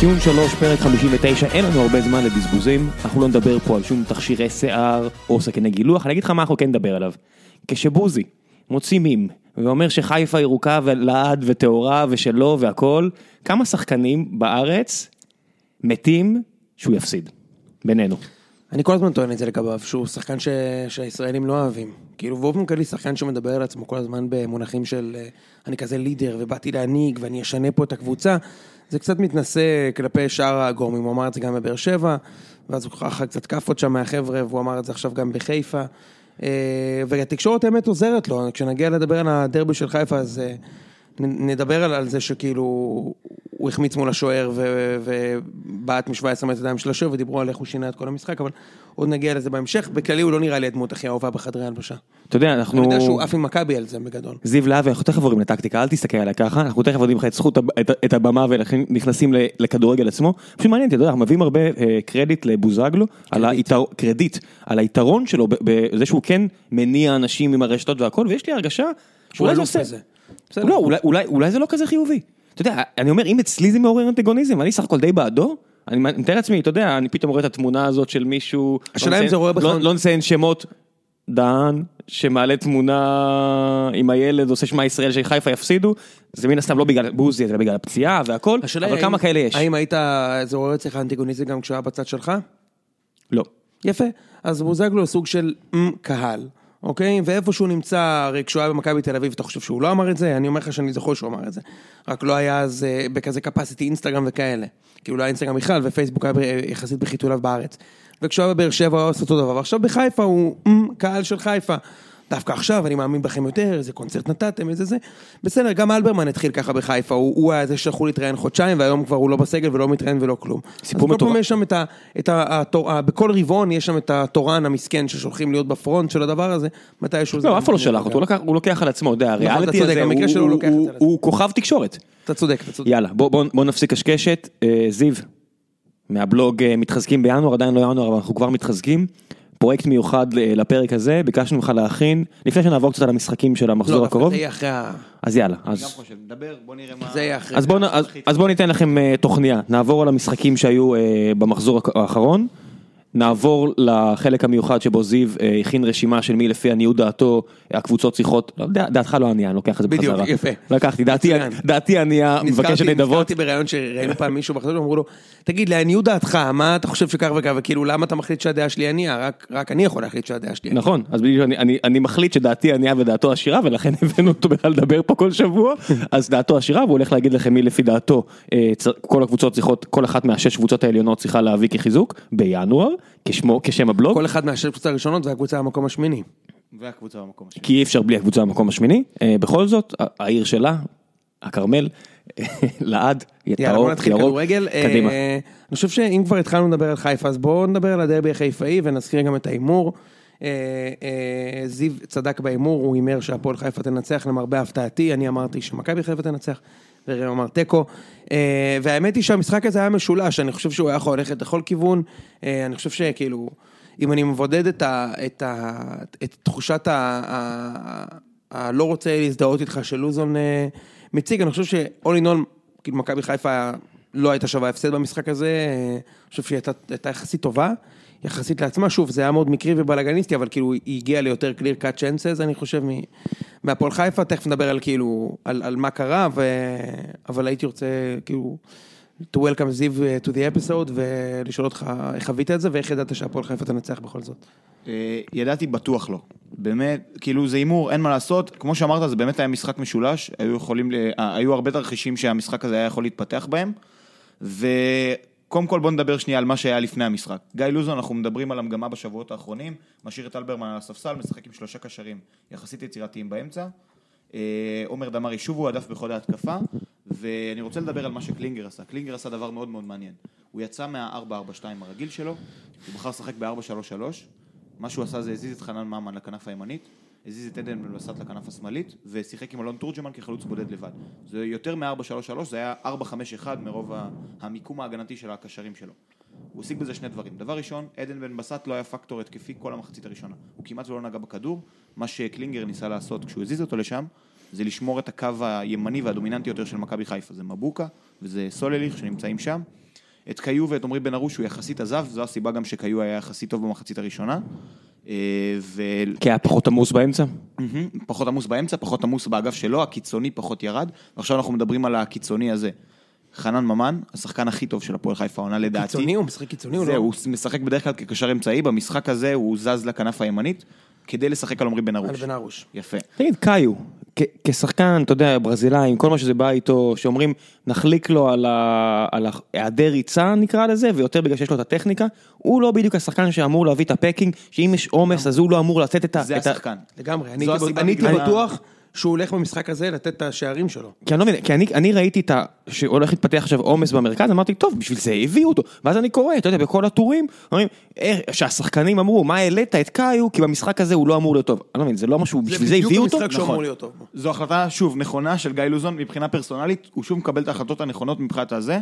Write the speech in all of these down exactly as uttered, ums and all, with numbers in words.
ציון שלוש, פרק חמישים ותשע, אין לנו הרבה זמן לבזבוזים, אנחנו לא נדבר פה על שום תכשירי שיער או סכני גילוח, אני אגיד לך מה אנחנו כן נדבר עליו. כשבוזי מוציא מים ואומר שחיפה ירוקה ולעד ותאורה ושלו והכל, כמה שחקנים בארץ מתים שהוא יפסיד, בינינו. אני כל הזמן טוען את זה לגביו, שהוא שחקן ש... שהישראלים לא אוהבים. כאילו, ואופן כלי שחקן שמדבר על עצמו כל הזמן במונחים של אני כזה לידר ובאתי להניג ואני אשנה פה את הקבוצה, זה קצת מתנסה כלפי שאר הגורמים, הוא אמר את זה גם בבאר שבע, ואז הוא ככה קצת קפות שם מהחבר'ה, והוא אמר את זה עכשיו גם בחיפה, והתקשורת האמת עוזרת לו, כשנגיע לדבר על הדרבי של חיפה, אז נדבר על זה שכאילו הוא החמיץ מול השוער, ובעט מ-שבע עשרה מטר של השוער, ודיברו על איך הוא שינה את כל המשחק, אבל עוד נגיע לזה בהמשך, בכללי הוא לא נראה לי הדמות הכי אהובה בחדרי הלבשה. אתה יודע, אנחנו... אני יודע שהוא אף עם מכבי על זה בגדול. זיו להב, אנחנו תכף עוברים לטקטיקה, אל תסתכל עליה ככה, אנחנו תכף עוברים לך את זכות את הבמה, ונכנסים לכדורגל עצמו. פשוט מעניין, אתה יודע, אנחנו מביאים הרבה קרדיט לבוזגלו, קרדיט על היתרון שלו, בזה שהוא כן מניע אנשים עם הרשתות והכל, ויש לי הרגשה שאולי זה עושה. לא, אולי זה לא כזה חיובי. אתה יודע, אני אומר, אם אצלי זה מעורר אנטגוניזם, אני סך הכל די בעדו, אני מתאר לעצמי, אתה יודע, אני פתאום רואה את התמונה הזאת של מישהו, לא נציין שמות, דן, שמעלה תמונה עם הילד, עושה שמה ישראל של חיפה יפסידו, זה מן הסתם לא בגלל בוזי, זה בגלל הפציעה והכל, אבל כמה כאלה יש. האם היית, זה עורר אצלך אנטגוניזם גם כשהוא היה בצד שלך? לא. יפה, אז בוזגלו סוג של קהל. אוקיי? ואיפה שהוא נמצא, הרי כשהוא היה במכבי בתל אביב, אתה חושב שהוא לא אמר את זה? אני אומר לך שאני זוכר שהוא אמר את זה. רק לא היה אז בכזה קפסיטי אינסטגרם וכאלה. כאילו לא היה אינסטגרם בכלל, ופייסבוק היה יחסית בחיתוליו בארץ. וכשהוא היה בבאר שבע, הוא היה עושה אותו דבר. ועכשיו בחיפה הוא קהל של חיפה. דווקא עכשיו, אני מאמין בכם יותר, איזה קונצרט נתתם, איזה זה. בסדר, גם אלברמן התחיל ככה בחיפה, הוא היה זה ששלחו להתראיין חודשיים, והיום כבר הוא לא בסגל ולא מתראיין ולא כלום. סיפור מטורף. אז כל פעם יש שם את ה... בכל רבעון יש שם את התורן המסכן ששולחים להיות בפרונט של הדבר הזה, מתי שהוא... לא, אף לא שלח אותו, הוא לוקח על עצמו, הריאליטי הזה, הוא כוכב תקשורת. אתה צודק, אתה צודק. יאללה, בואו נפסיק השקשת. זיו, מהבלוג מתחזקים בינואר, עדיין לא ינואר, אבל אנחנו כבר מתחזקים. פרויקט מיוחד לפרק הזה, ביקשנו לך להכין, לפני שנעבור קצת על המשחקים של המחזור הקרוב. לא, אבל זה יהיה אחרי... אז יאללה. אני גם חושב, נדבר, בוא נראה מה... זה יהיה אחרי... אז בואו ניתן לכם תוכניה, נעבור על המשחקים שהיו במחזור האחרון, נעבור לחלק המיוחד שבו זיו הכין רשימה של מי לפי עניות דעתו, הקבוצות שיחות, דעתך לא ענייה, אני לוקח את זה בחזרה. בדיוק, יפה. לקחתי, דעתי ענייה, מבקשת לדבות. נזכרתי בראיון שראינו פעם מישהו בחזרה, ואמרו לו, תגיד, לעניות דעתך, מה אתה חושב שכך וכך, וכאילו, למה אתה מחליט שהדעה שלי ענייה? רק אני יכול להחליט שהדעה שלי ענייה. נכון, אז בדיוק, אני מחליט שדעתי ענייה ודעתו עשירה, ולכן הבאנו אותו בכלל לדבר פה כל שבוע, אז דעתו עשירה, והוא הולך להגיד לכם מי לפי דעתו, כל הקבוצות צריכות, כל אחת מהשש קבוצות העליונות צריכה להביא כחיזוק, בינואר. כשמו, כשם הבלוג. כל אחד מהשש קבוצה הראשונות והקבוצה המקום השמיני. והקבוצה המקום השמיני. כי אי אפשר בלי הקבוצה המקום השמיני. בכל זאת, העיר שלה, הכרמל, לעד, יתאור, ירוק, קדימה. אני חושב שאם כבר התחלנו לדבר על חיפה, אז בואו נדבר על הדרבי החיפאי, ונזכיר גם את האימור. זיו צדק באימור, הוא אמר שהפועל חיפה תנצח, למרבה הפתעתי, אני אמרתי שמכבי חיפה תנצח. ורם אמר תיקו, והאמת היא שהמשחק הזה היה משולש, אני חושב שהוא היה יכול ללכת לכל כיוון, אני חושב שכאילו, אם אני מבודד את, ה, את, ה, את תחושת הלא רוצה להזדהות איתך של לוזון מציג, אני חושב שאולי נול, כאילו מכבי חיפה לא הייתה שווה הפסד במשחק הזה, אני חושב שהיא הייתה יחסית טובה, יחסית לעצמה, שוב, זה היה מאוד מקרי ובלגניסטי, אבל כאילו היא הגיעה ליותר קליר קאט צ'אנסס, אני חושב, מהפועל חיפה, תכף נדבר על כאילו, על, על מה קרה, ו... אבל הייתי רוצה כאילו, to welcome זיו to the episode, ולשאול אותך איך חווית את זה, ואיך ידעת שהפועל חיפה תנצח בכל זאת? ידעתי בטוח לא. באמת, כאילו זה אימור, אין מה לעשות, כמו שאמרת, זה באמת היה משחק משולש, היו יכולים, היו הרבה תרחישים שהמשחק הזה היה יכול להתפתח בהם, ו... קודם כל בוא נדבר שנייה על מה שהיה לפני המשחק. גיא לוזון, אנחנו מדברים על המגמה בשבועות האחרונים, משאיר את אלברמן על הספסל, משחק עם שלושה קשרים יחסית יצירתיים באמצע. עומר דמרי שוב הוא עדף בחוד ההתקפה, ואני רוצה לדבר על מה שקלינגר עשה. קלינגר עשה דבר מאוד מאוד מעניין. הוא יצא מה-ארבע ארבע שתיים הרגיל שלו, הוא בחר לשחק ב-ארבע שלוש שלוש. מה שהוא עשה זה הזיז את חנן מאמן לכנף הימנית, הזיז את עדן מלבסת לכנף השמאלית, ושיחק עם אלון תורג'מן כחלוץ בודד לבד. זה יותר מ-ארבע שלוש שלוש, זה היה ארבע חמש אחת מרוב המיקום ההגנתי של הקשרים שלו. הוא השיג בזה שני דברים. דבר ראשון, עדן בן בסט לא היה פקטור התקפי כל המחצית הראשונה. הוא כמעט ולא נגע בכדור. מה שקלינגר ניסה לעשות כשהוא הזיז אותו לשם, זה לשמור את הקו הימני והדומיננטי יותר של מכבי חיפה. זה מבוקה, וזה סולליך שנמצאים שם. את קיו ואת עומרי בן ארוש, הוא יחסית עזב, זו הסיבה גם שקיו היה יחסית טוב במחצית הראשונה. ו... כי היה פחות עמוס באמצע? פחות עמוס באמצע, פחות עמוס באגף שלו, הקיצוני פחות ירד, ועכשיו אנחנו מדברים על הקיצוני הזה. חנן ממן, השחקן הכי טוב של הפועל חיפה, עונה לדעתי. קיצוני, הוא משחק קיצוני או לא? הוא משחק בדרך כלל כקשר אמצעי, במשחק הזה הוא זז לכנף הימנית, כדי לשחק על עומרי בן ארוש. על בן ארוש. יפה. תגיד, קיו, כשחקן, אתה יודע, ברזילאים, כל מה שזה בא איתו, שאומרים, נחליק לו על היעדר ריצה, נקרא לזה, ויותר בגלל שיש לו את הטכניקה, הוא לא בדיוק השחקן שאמור להביא את הפקינג, שאם יש אומס, אז הוא לא אמור לתת את ה... זה השחקן. לגמרי. אני בטוח שהוא הולך במשחק הזה לתת את השערים שלו. כי אני לא מבין, כי אני, אני ראיתי את ה... שהולך להתפתח עכשיו אומס במרכז, אמרתי, טוב, בשביל זה הביאו אותו. ואז אני קורא, אתה יודע, בכל הטורים, אומרים, שהשחקנים אמרו, מה העלית את קאיו, כי במשחק הזה הוא לא אמור להיות טוב. אני לא מבין, זה לא משהו, בשביל זה הביאו אותו? זה בדיוק המשחק שאמור להיות טוב. זו החלטה, שוב, נכונה של גיא לוזון, מבחינה פרסונלית, הוא שוב מקבל את ההחלטות הנכונות מבחינת הזה.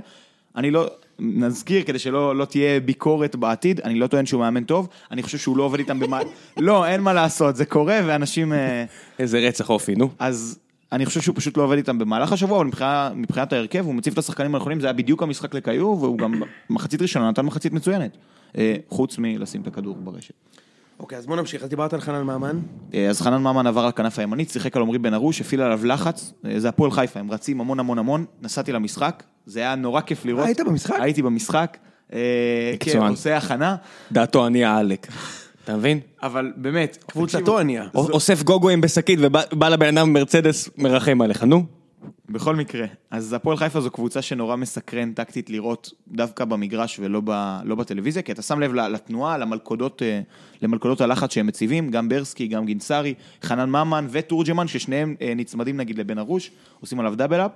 אני לא, נזכיר, כדי שלא, לא תהיה ביקורת בעתיד, אני לא טוען שהוא מאמן טוב, אני חושב שהוא לא עובד איתם במה... לא, אין מה לעשות, זה קורה, ואנשים... איזה רצח אופי, נו. אז אני חושב שהוא פשוט לא עובד איתם במהלך השבוע, אבל מבחינת ההרכב, הוא מציב את השחקנים הנכונים, זה היה בדיוק המשחק לקיוב, והוא גם מחצית ראשונה, נתן מחצית מצוינת, חוץ מלשים את הכדור ברשת. אוקיי, אז בוא נמשיך. אז דיברת על חנן מאמן? אז חנן מאמן עבר על כנף הימנית, שיחק על עומרי בן ארוש, הפיל עליו לחץ, זה הפועל חיפה, הם רצים המון המון המון, נסעתי למשחק, זה היה נורא כיף לראות. היית במשחק? הייתי במשחק, כן, עושה הכנה. דעתו אני העלק, אתה מבין? אבל באמת, קבוצתו אני. אוסף גוגויים בשקית ובא לבן אדם מרצדס מרחם עליך, נו? בכל מקרה, אז הפועל חיפה זו קבוצה שנורא מסקרן טקטית לראות דווקא במגרש ולא ב, לא בטלוויזיה, כי אתה שם לב לתנועה, למלכודות, למלכודות הלחץ שהם מציבים, גם ברסקי, גם גינסרי, חנן מאמן וטורג'מן, ששניהם נצמדים נגיד לבן ארוש, עושים עליו דאבל אפ,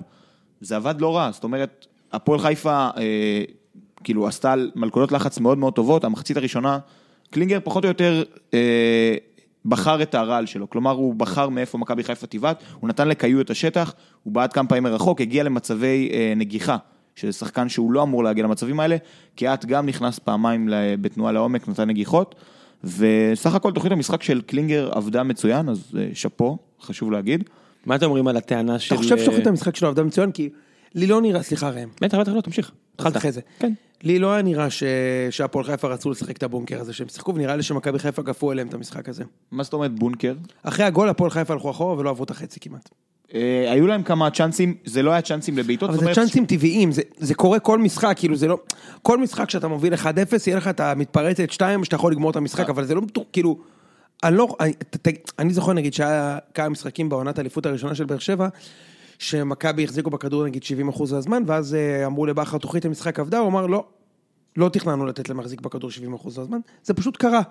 זה עבד לא רע, זאת אומרת, הפועל חיפה אה, כאילו עשתה מלכודות לחץ מאוד מאוד טובות, המחצית הראשונה, קלינגר פחות או יותר... אה, בחר את הרעל שלו, כלומר הוא בחר מאיפה מכבי חיפה טבעת, הוא נתן לקיו את השטח, הוא בעט כמה פעמים מרחוק, הגיע למצבי אה, נגיחה, שזה שחקן שהוא לא אמור להגיע למצבים האלה, כי את גם נכנס פעמיים בתנועה לעומק, נתן נגיחות, וסך הכל תוכנית המשחק של קלינגר עבדה מצוין, אז אה, שפו, חשוב להגיד. מה אתם אומרים על הטענה של... אתה חושב שתוכנית המשחק שלו עבדה מצוין, כי לי לא נראה, סליחה ראם. בטח, בטח לא, תמשיך. אחרי זה. כן. לי לא היה נראה שהפועל חיפה רצו לשחק את הבונקר הזה שהם שיחקו, ונראה לי שמכבי חיפה גפו אליהם את המשחק הזה. מה זאת אומרת בונקר? אחרי הגול הפועל חיפה הלכו אחורה ולא עברו את החצי כמעט. היו להם כמה צ'אנסים, זה לא היה צ'אנסים לבעיטות. אבל זה צ'אנסים טבעיים, זה קורה כל משחק, כאילו זה לא... כל משחק שאתה מוביל אחד אפס, יהיה לך את המתפרצת שתיים, שאתה יכול לגמור את המשחק, אבל זה לא... כאילו... אני זוכר נגיד שהיה כמה משחקים בעונת האליפות הראשונה של באר שבע, שמכבי החזיקו בכדור נגיד שבעים אחוז הזמן, ואז אמרו לבחר תוכנית המשחק עבדה, הוא אמר לא, לא תכננו לתת למחזיק בכדור שבעים אחוז הזמן, זה פשוט קרה.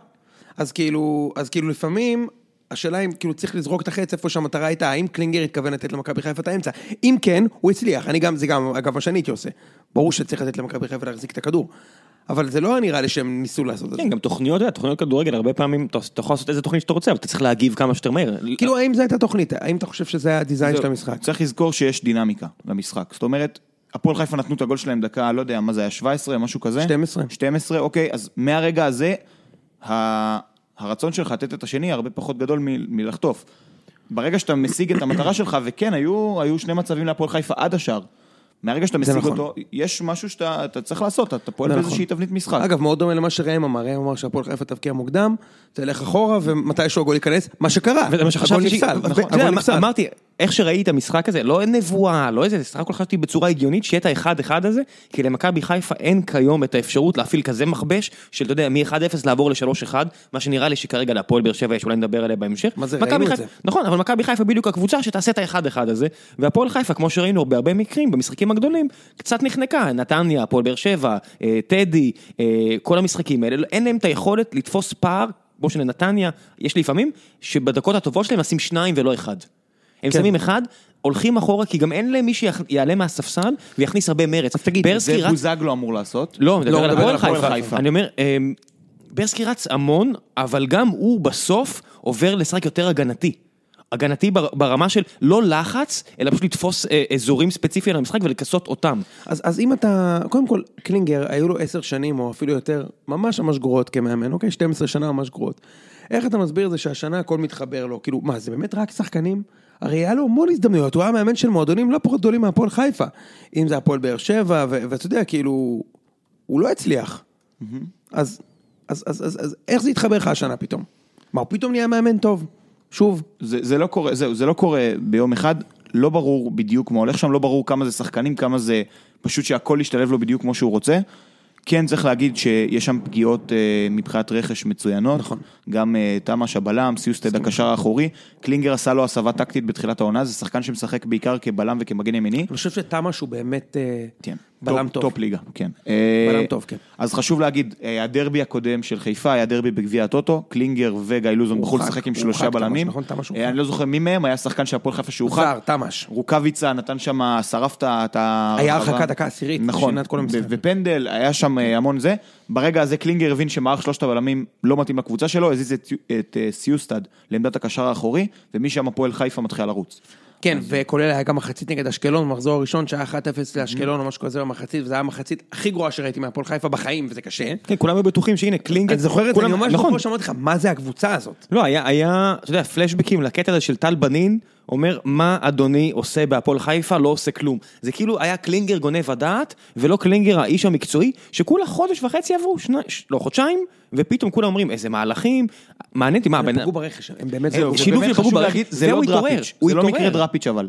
אז כאילו, אז כאילו לפעמים, השאלה היא, כאילו צריך לזרוק את החץ איפה שהמטרה הייתה, האם קלינגר התכוון לתת למכבי חיפה את האמצע? אם כן, הוא הצליח, אני גם, זה גם, אגב, מה שאני הייתי עושה, ברור שצריך לתת למכבי חיפה להחזיק את הכדור, אבל זה לא נראה לי שהם ניסו לעשות את זה. כן, גם תוכניות, תוכניות כדורגל, הרבה פעמים אתה יכול לעשות איזה תוכנית שאתה רוצה, אבל אתה צריך להגיב כמה שיותר מהר. כאילו, האם זו הייתה תוכנית? האם אתה חושב שזה היה הדיזיין של המשחק? צריך לזכור שיש דינמיקה למשחק. זאת אומרת, הפועל חיפה נתנו את הגול שלהם דקה, לא יודע, מה זה היה, שבע עשרה, משהו כזה? שתים עשרה. שתים עשרה, אוקיי, אז מהרגע הזה, הרצון שלך לתת את השני הרבה פחות גדול מלחטוף. ברגע שאתה משיג את המטרה שלך, וכן, היו שני מצבים להפועל חיפה עד השאר. מהרגע שאתה משיג אותו, יש משהו שאתה צריך לעשות, אתה פועל באיזושהי תבנית משחק. אגב, מאוד דומה למה שראם אמר, ראם אמר שהפועל חיפה תבקיע מוקדם, תלך אחורה, ומתי שהוא הגול ייכנס, מה שקרה, הגול נפסל. אמרתי, איך שראיתי את המשחק הזה, לא נבואה, לא איזה, סך הכל חשבתי בצורה הגיונית, שיהיה את האחד-אחד הזה, כי למכבי חיפה אין כיום את האפשרות להפעיל כזה מכבש, של, אתה יודע, מ-אחד אפס לעבור ל-שלוש אחד, מה שנראה לי שכרגע להפועל באר שבע, יש אולי נדבר עליה בהמשך. מה זה, ראינו את זה. נכון, אבל מכבי חיפה בדיוק הקבוצה שתעשה את האחד-אחד הזה, והפועל חיפה, כמו שראינו, בהרבה מקרים, במשחקים הגדולים, קצת נחנקה. נתניה, הפועל באר שבע, טדי, כל המשחקים האלה, אין להם את היכולת לתפוס פער, כמו שנתניה, יש לפעמים, שבדקות הטובות שלהם נשים שניים ולא אחד. הם שמים אחד, הולכים אחורה, כי גם אין להם מי שיעלה מהספסל, ויכניס הרבה מרץ. אז תגיד, זה בוזג לא אמור לעשות? לא, מדבר על הפועל חיפה. אני אומר, ברסקי רץ המון, אבל גם הוא בסוף עובר לשחק יותר הגנתי. הגנתי ברמה של לא לחץ, אלא פשוט לתפוס אזורים ספציפיים על המשחק ולכסות אותם. אז אם אתה, קודם כל, קלינגר, היו לו עשר שנים, או אפילו יותר, ממש ממש גרועות כמאמן, אוקיי? שתים עשרה שנה ממש גרועות. איך אתה מסביר זה שהשנה הכל מתחבר לו? כאילו, מה, זה באמת רק שחקנים? הרי היה לו המון הזדמנויות, הוא היה מאמן של מועדונים לא פחות גדולים מהפועל חיפה, אם זה הפועל באר שבע, ואתה יודע, כאילו, הוא לא הצליח. אז איך זה יתחבר לך השנה פתאום? מה, הוא פתאום נהיה מאמן טוב? שוב. זה לא קורה, זהו, זה לא קורה ביום אחד, לא ברור בדיוק מה הולך שם, לא ברור כמה זה שחקנים, כמה זה פשוט שהכל ישתלב לו בדיוק כמו שהוא רוצה. כן, צריך להגיד שיש שם פגיעות מבחינת רכש מצוינות, גם תמה שבלם, סיוס תדע קשר האחורי, קלינגר עשה לו הסבה טקטית בתחילת העונה, זה שחקן שמשחק בעיקר כבלם וכמגן ימיני. אני חושב שתמה שהוא באמת בלם טוב. טופ ליגה, כן. בלם טוב, כן. אז חשוב להגיד, הדרבי הקודם של חיפה, היה דרבי בגביע הטוטו, קלינגר וגיא לוזון בחוץ שחק עם שלושה בלמים. אני לא זוכר מי מהם, היה שחקן שהפועל חיפה שהוחק. רוקביצה נתן שם, שרף את הרחבה. היה הרחקה דקה עשירית. נכון, ופנדל, היה שם המון זה. ברגע הזה קלינגר הבין שמערך שלושת הבלמים לא מתאים לקבוצה שלו, הזיז את סיוסטד לעמדת הקשר האחורי, ומשם הפועל חיפה מתחיל לרוץ. כן, וכולל היה גם מחצית נגד אשקלון, מחזור הראשון שהיה אחת אפס לאשקלון או משהו כזה במחצית, וזה היה המחצית הכי גרועה שראיתי מהפועל חיפה בחיים, וזה קשה. כן, כולם היו בטוחים שהנה קלינגר... אני זוכר את זה, אני ממש לא שמעתי לך, מה זה הקבוצה הזאת? לא, היה, אתה יודע, פלשבקים לקטע הזה של טל בנין, אומר, מה אדוני עושה בהפועל חיפה? לא עושה כלום. זה כאילו היה קלינגר גונב הדעת, ולא קלינגר האיש המקצועי, שכולה חודש וחצי עברו, שני, לא, חודשיים, ופתאום כולם אומרים, איזה מהלכים, מעניינתי, מה? הם פגעו ברכש, הם באמת... שילוב של פגעו ברכש, זה לא דראפיץ', זה לא מקרה דראפיץ', אבל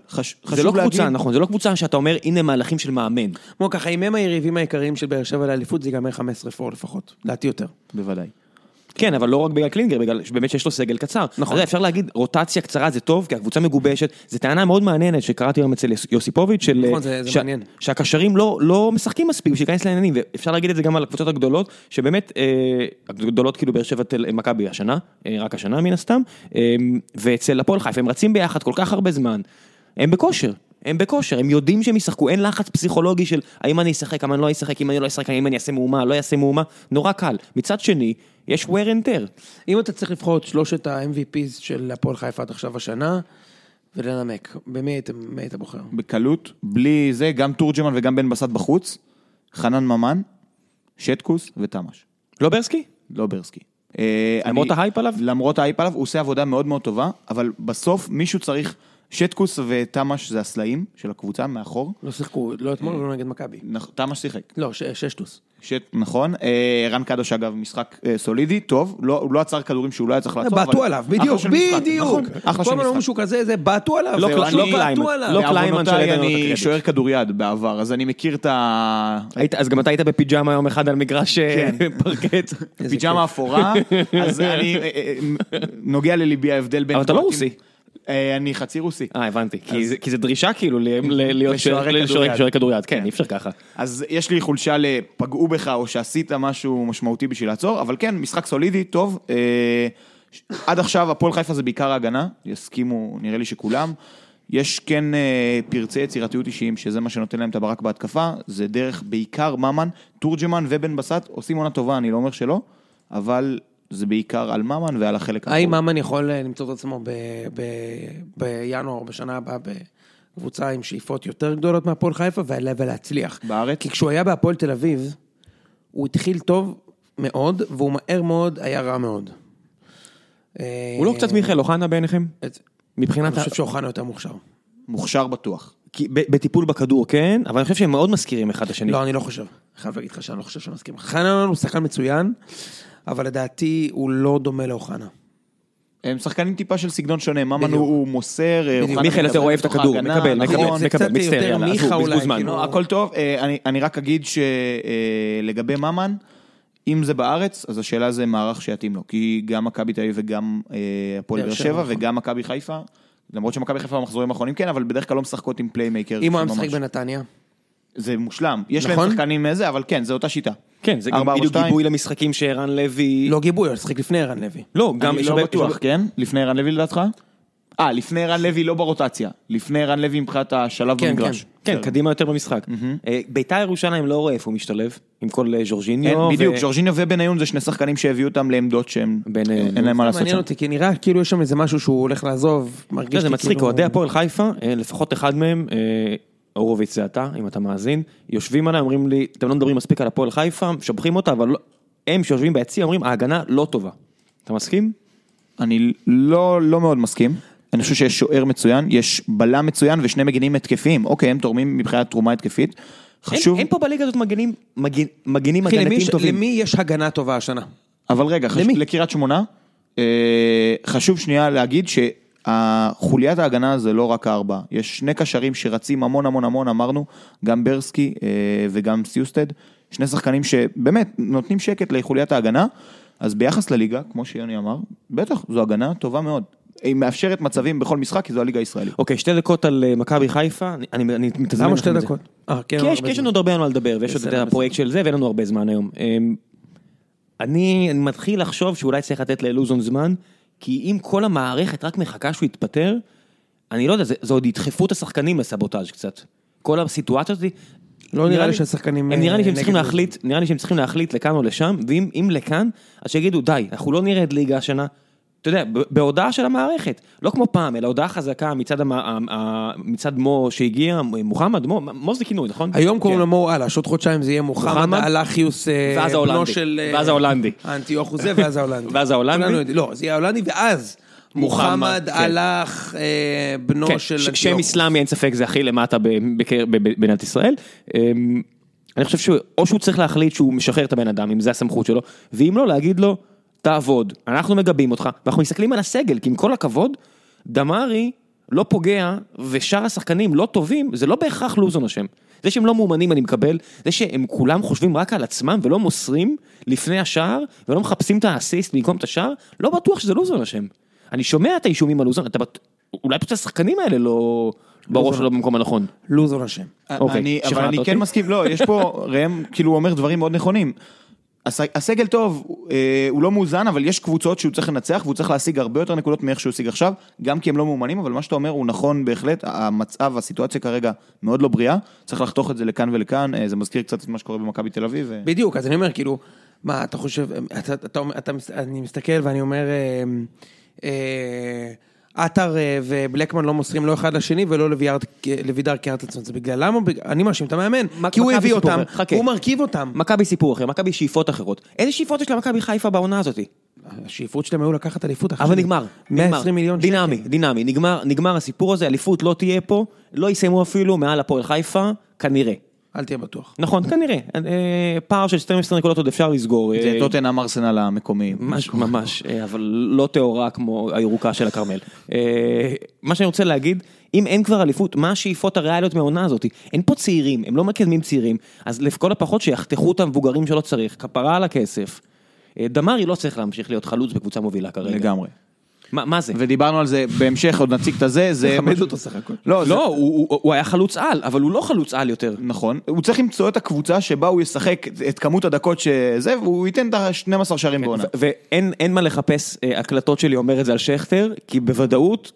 זה לא קבוצה, נכון, זה לא קבוצה שאתה אומר, הנה מהלכים של מאמן. כמו ככה, אם הם היריבים העיקריים של באר שבע לאליפות, זה ייגמר חמש עשרה פה לפחות, לדעתי יותר. בוודאי. כן, אבל לא רק בגלל קלינגר, בגלל שבאמת שיש לו סגל קצר. נכון. אפשר להגיד, רוטציה קצרה זה טוב, כי הקבוצה מגובשת. זו טענה מאוד מעניינת שקראתי היום אצל יוסיפוביץ' של... נכון, זה מעניין. שהקשרים לא משחקים מספיק, שייכנס לעניינים, ואפשר להגיד את זה גם על הקבוצות הגדולות, שבאמת, הגדולות כאילו באר שבע מכבי השנה, רק השנה מן הסתם, ואצל הפועל חיפה, הם רצים ביחד כל כך הרבה זמן, הם בכושר. הם בכושר, הם יודעים שהם ישחקו, אין לחץ פסיכולוגי של האם אני אשחק, האם אני לא אשחק, אם אני לא אשחק, האם אני אעשה מאומה, לא אעשה מאומה, נורא קל. מצד שני, יש wear and tear. אם אתה צריך לבחור את שלושת ה-אם וי פי'ז של הפועל חיפה עד עכשיו השנה, ולנמק, במי היית בוחר? בקלות, בלי זה, גם תורג'מן וגם בן בסט בחוץ, חנן ממן, שטקוס ותמש. לא ברסקי? לא ברסקי. למרות ההייפ עליו? למרות ההייפ עליו, הוא עושה עבודה מאוד מאוד טובה, אבל בסוף מישהו צריך שטקוס ותמש זה הסלעים של הקבוצה מאחור. לא שיחקו, לא אתמול ולא נגד מכבי. תמש שיחק. לא, ששטוס. נכון. רן קדוש אגב, משחק סולידי, טוב. הוא לא עצר כדורים שהוא לא היה צריך לעצור. באתו עליו, בדיוק, בדיוק. כל מה נאום שהוא כזה, זה באתו עליו. לא באתו עליו. לא קליימן של ידענו את הקרדיט. אני שוער כדוריד בעבר, אז אני מכיר את ה... אז גם אתה היית בפיג'אמה יום אחד על מגרש פרקט. פיג'אמה אפורה, אז אני... נוגע לליבי ההבדל בין... אבל אתה לא רוסי. אני חצי רוסי. אה, הבנתי. כי זה דרישה כאילו להיות שוער כדוריד. כן, אי אפשר ככה. אז יש לי חולשה לפגעו בך או שעשית משהו משמעותי בשביל לעצור, אבל כן, משחק סולידי, טוב. עד עכשיו הפועל חיפה זה בעיקר ההגנה, יסכימו, נראה לי שכולם. יש כן פרצי יצירתיות אישיים, שזה מה שנותן להם את הברק בהתקפה, זה דרך בעיקר ממן, תורג'מן ובן בסט, עושים עונה טובה, אני לא אומר שלא, אבל... זה בעיקר על ממן ועל החלק האחורי. האם ממן יכול למצוא את עצמו בינואר, בשנה הבאה, בקבוצה עם שאיפות יותר גדולות מהפועל חיפה, ולהצליח. בארץ? כי כשהוא היה בהפועל תל אביב, הוא התחיל טוב מאוד, והוא מהר מאוד היה רע מאוד. הוא לא קצת מיכאל אוחנה בעיניכם? מבחינת... אני חושב שאוחנה יותר מוכשר. מוכשר בטוח. בטיפול בכדור, כן? אבל אני חושב שהם מאוד מזכירים אחד השני. לא, אני לא חושב. חייב להגיד לך שאני לא חושב שמזכירים. חנן הוא שחקן מצוין. אבל לדעתי הוא לא דומה לאוחנה. הם שחקנים טיפה של סגנון שונה, ממן הוא מוסר, מיכל יותר אוהב את הכדור, מקבל, מקבל, מצטער, הכל טוב, אני רק אגיד שלגבי ממן, אם זה בארץ, אז השאלה זה מערך שיתאים לו, כי גם מכבי תל אביב וגם הפועל באר שבע, וגם מכבי חיפה, למרות שמכבי חיפה במחזורים האחרונים כן, אבל בדרך כלל לא משחקות עם פליימייקר. אם הוא משחק בנתניה? זה מושלם, יש להם שחקנים מזה, אבל כן, זה אותה שיטה. כן, זה גם בדיוק גיבוי למשחקים שערן לוי... לא גיבוי, הוא שחק לפני ערן לוי. לא, גם... אני לא בטוח, כן? לפני ערן לוי לדעתך? אה, לפני ערן לוי לא ברוטציה. לפני ערן לוי מבחינת השלב במגרש. כן, קדימה יותר במשחק. בית"ר ירושלים לא רואה איפה הוא משתלב, עם כל ז'ורג'יניו. בדיוק, ז'ורג'יניו ובניון זה שני שחקנים שהביאו אותם לעמדות שהם... אין להם מה לעשות שם. מעניין אותי, כי נראה כאילו יש שם איזה משהו שהוא הולך לעזוב, מרגיש אורוביץ זה אתה, אם אתה מאזין, יושבים עליי, אומרים לי, אתם לא מדברים מספיק על הפועל חיפה, שובחים אותה, אבל הם שיושבים ביציע, אומרים, ההגנה לא טובה. אתה מסכים? אני לא, לא מאוד מסכים. אני חושב שיש שוער מצוין, יש בלם מצוין, ושני מגנים התקפיים. אוקיי, הם תורמים מבחינת תרומה התקפית. חשוב. אין פה בליגה הזאת מגנים, מגנים הגנתיים טובים. למי יש הגנה טובה השנה? אבל רגע, לקראת שמונה, חשוב שנייה להגיד שחוליית ההגנה זה לא רק ארבע. יש שני קשרים שרצים המון המון המון, אמרנו, גם ברסקי וגם סיוסטד, שני שחקנים שבאמת נותנים שקט לחוליית ההגנה, אז ביחס לליגה, כמו שיוני אמר, בטח, זו הגנה טובה מאוד. היא מאפשרת מצבים בכל משחק, כי זו הליגה הישראלית. אוקיי, שתי דקות על מכבי חיפה, אני מתזמן. למה שתי דקות? כי יש לנו עוד הרבה על מה לדבר, ויש עוד את הפרויקט של זה, ואין לנו הרבה זמן היום. אני מתחיל לחשוב שאולי צריך לתת לאלוזון זמן, כי אם כל המערכת רק מחכה שהוא יתפטר, אני לא יודע, זה עוד ידחפות השחקנים לסבוטאז' קצת. כל הסיטואציה הזאת, לא נראה לי שהשחקנים... נראה לי שהם צריכים להחליט, נראה לי שהם צריכים להחליט לכאן או לשם, ואם לכאן, אז שיגידו, די, אנחנו לא נראה את ליגה השנה, אתה יודע, בהודעה של המערכת, לא כמו פעם, אלא הודעה חזקה מצד, המ... מצד מו שהגיע, מוחמד, מו, מו זה כינוי, נכון? היום קוראים כן. למו, הלאה, שעוד חודשיים זה יהיה מוחמד, מוחמד הלאחיוס, ואז ההולנדי, של... ואז ההולנדי. האנטיוח הוא זה, ואז ההולנדי. ואז ההולנדי? לא, זה יהיה ההולנדי, ואז... מוחמד הלך בנו של... שם איסלאמי אין ספק זה הכי למטה בבנת ישראל. אני חושב שאו שהוא צריך להחליט שהוא משחרר את הבן אדם, אם זה הסמכות שלו, ואם לא, להגיד לו, תעבוד, אנחנו מגבים אותך, ואנחנו מסתכלים על הסגל, כי עם כל הכבוד, דמרי לא פוגע, ושאר השחקנים לא טובים, זה לא בהכרח לוזון השם. זה שהם לא מאומנים אני מקבל, זה שהם כולם חושבים רק על עצמם, ולא מוסרים לפני השער, ולא מחפשים את האסיסט במקום את השער, לא בטוח שזה לוזון השם. אני שומע את האישומים על לוזון, אתה בט... אולי פשוט השחקנים האלה לא... בראש שלו במקום הנכון. לוזון השם. אוקיי, שכנעת אותי. אבל אני כן מסכים, לא, יש פה, ראם, כאילו, הוא אומר דברים מאוד נכונים. הסגל טוב, הוא לא מאוזן, אבל יש קבוצות שהוא צריך לנצח, והוא צריך להשיג הרבה יותר נקודות מאיך שהוא השיג עכשיו, גם כי הם לא מאומנים, אבל מה שאתה אומר הוא נכון בהחלט, המצב, הסיטואציה כרגע מאוד לא בריאה, צריך לחתוך את זה לכאן ולכאן, זה מזכיר קצת את מה שקורה במכבי תל אביב. בדיוק, אז אני אומר, כאילו, מה, אתה חושב, אתה, אתה, אתה, אני מסתכל ואני אומר, אתר ובלקמן לא מוסרים לא אחד לשני ולא לוידר קרטנסון, זה בגלל למה? אני מאשים את המאמן, כי הוא הביא אותם, הוא מרכיב אותם. מכבי סיפור אחר, מכבי שאיפות אחרות. איזה שאיפות יש למכבי חיפה בעונה הזאת? השאיפות שלהם היו לקחת אליפות אחרת. אבל נגמר, דינמי, דינמי, נגמר הסיפור הזה, אליפות לא תהיה פה, לא יסיימו אפילו מעל הפועל חיפה, כנראה. אל תהיה בטוח. נכון, כנראה. פער של שתים עשרה נקודות עוד אפשר לסגור. זה טוטנהאם ארסנל המקומי. ממש, אבל לא תאורה כמו הירוקה של הכרמל. מה שאני רוצה להגיד, אם אין כבר אליפות, מה השאיפות הריאליות מהעונה הזאת? אין פה צעירים, הם לא מקדמים צעירים, אז לכל הפחות שיחתכו את המבוגרים שלא צריך, כפרה על הכסף. דמרי לא צריך להמשיך להיות חלוץ בקבוצה מובילה כרגע. לגמרי. מה זה? ודיברנו על זה בהמשך, עוד נציג את הזה, זה... חמד אותו סך הכל. לא, הוא היה חלוץ על, אבל הוא לא חלוץ על יותר. נכון. הוא צריך למצוא את הקבוצה שבה הוא ישחק את כמות הדקות שזה, והוא ייתן את שנים עשר שערים בעונה. ואין מה לחפש, הקלטות שלי אומר את זה על שכתר, כי בוודאות,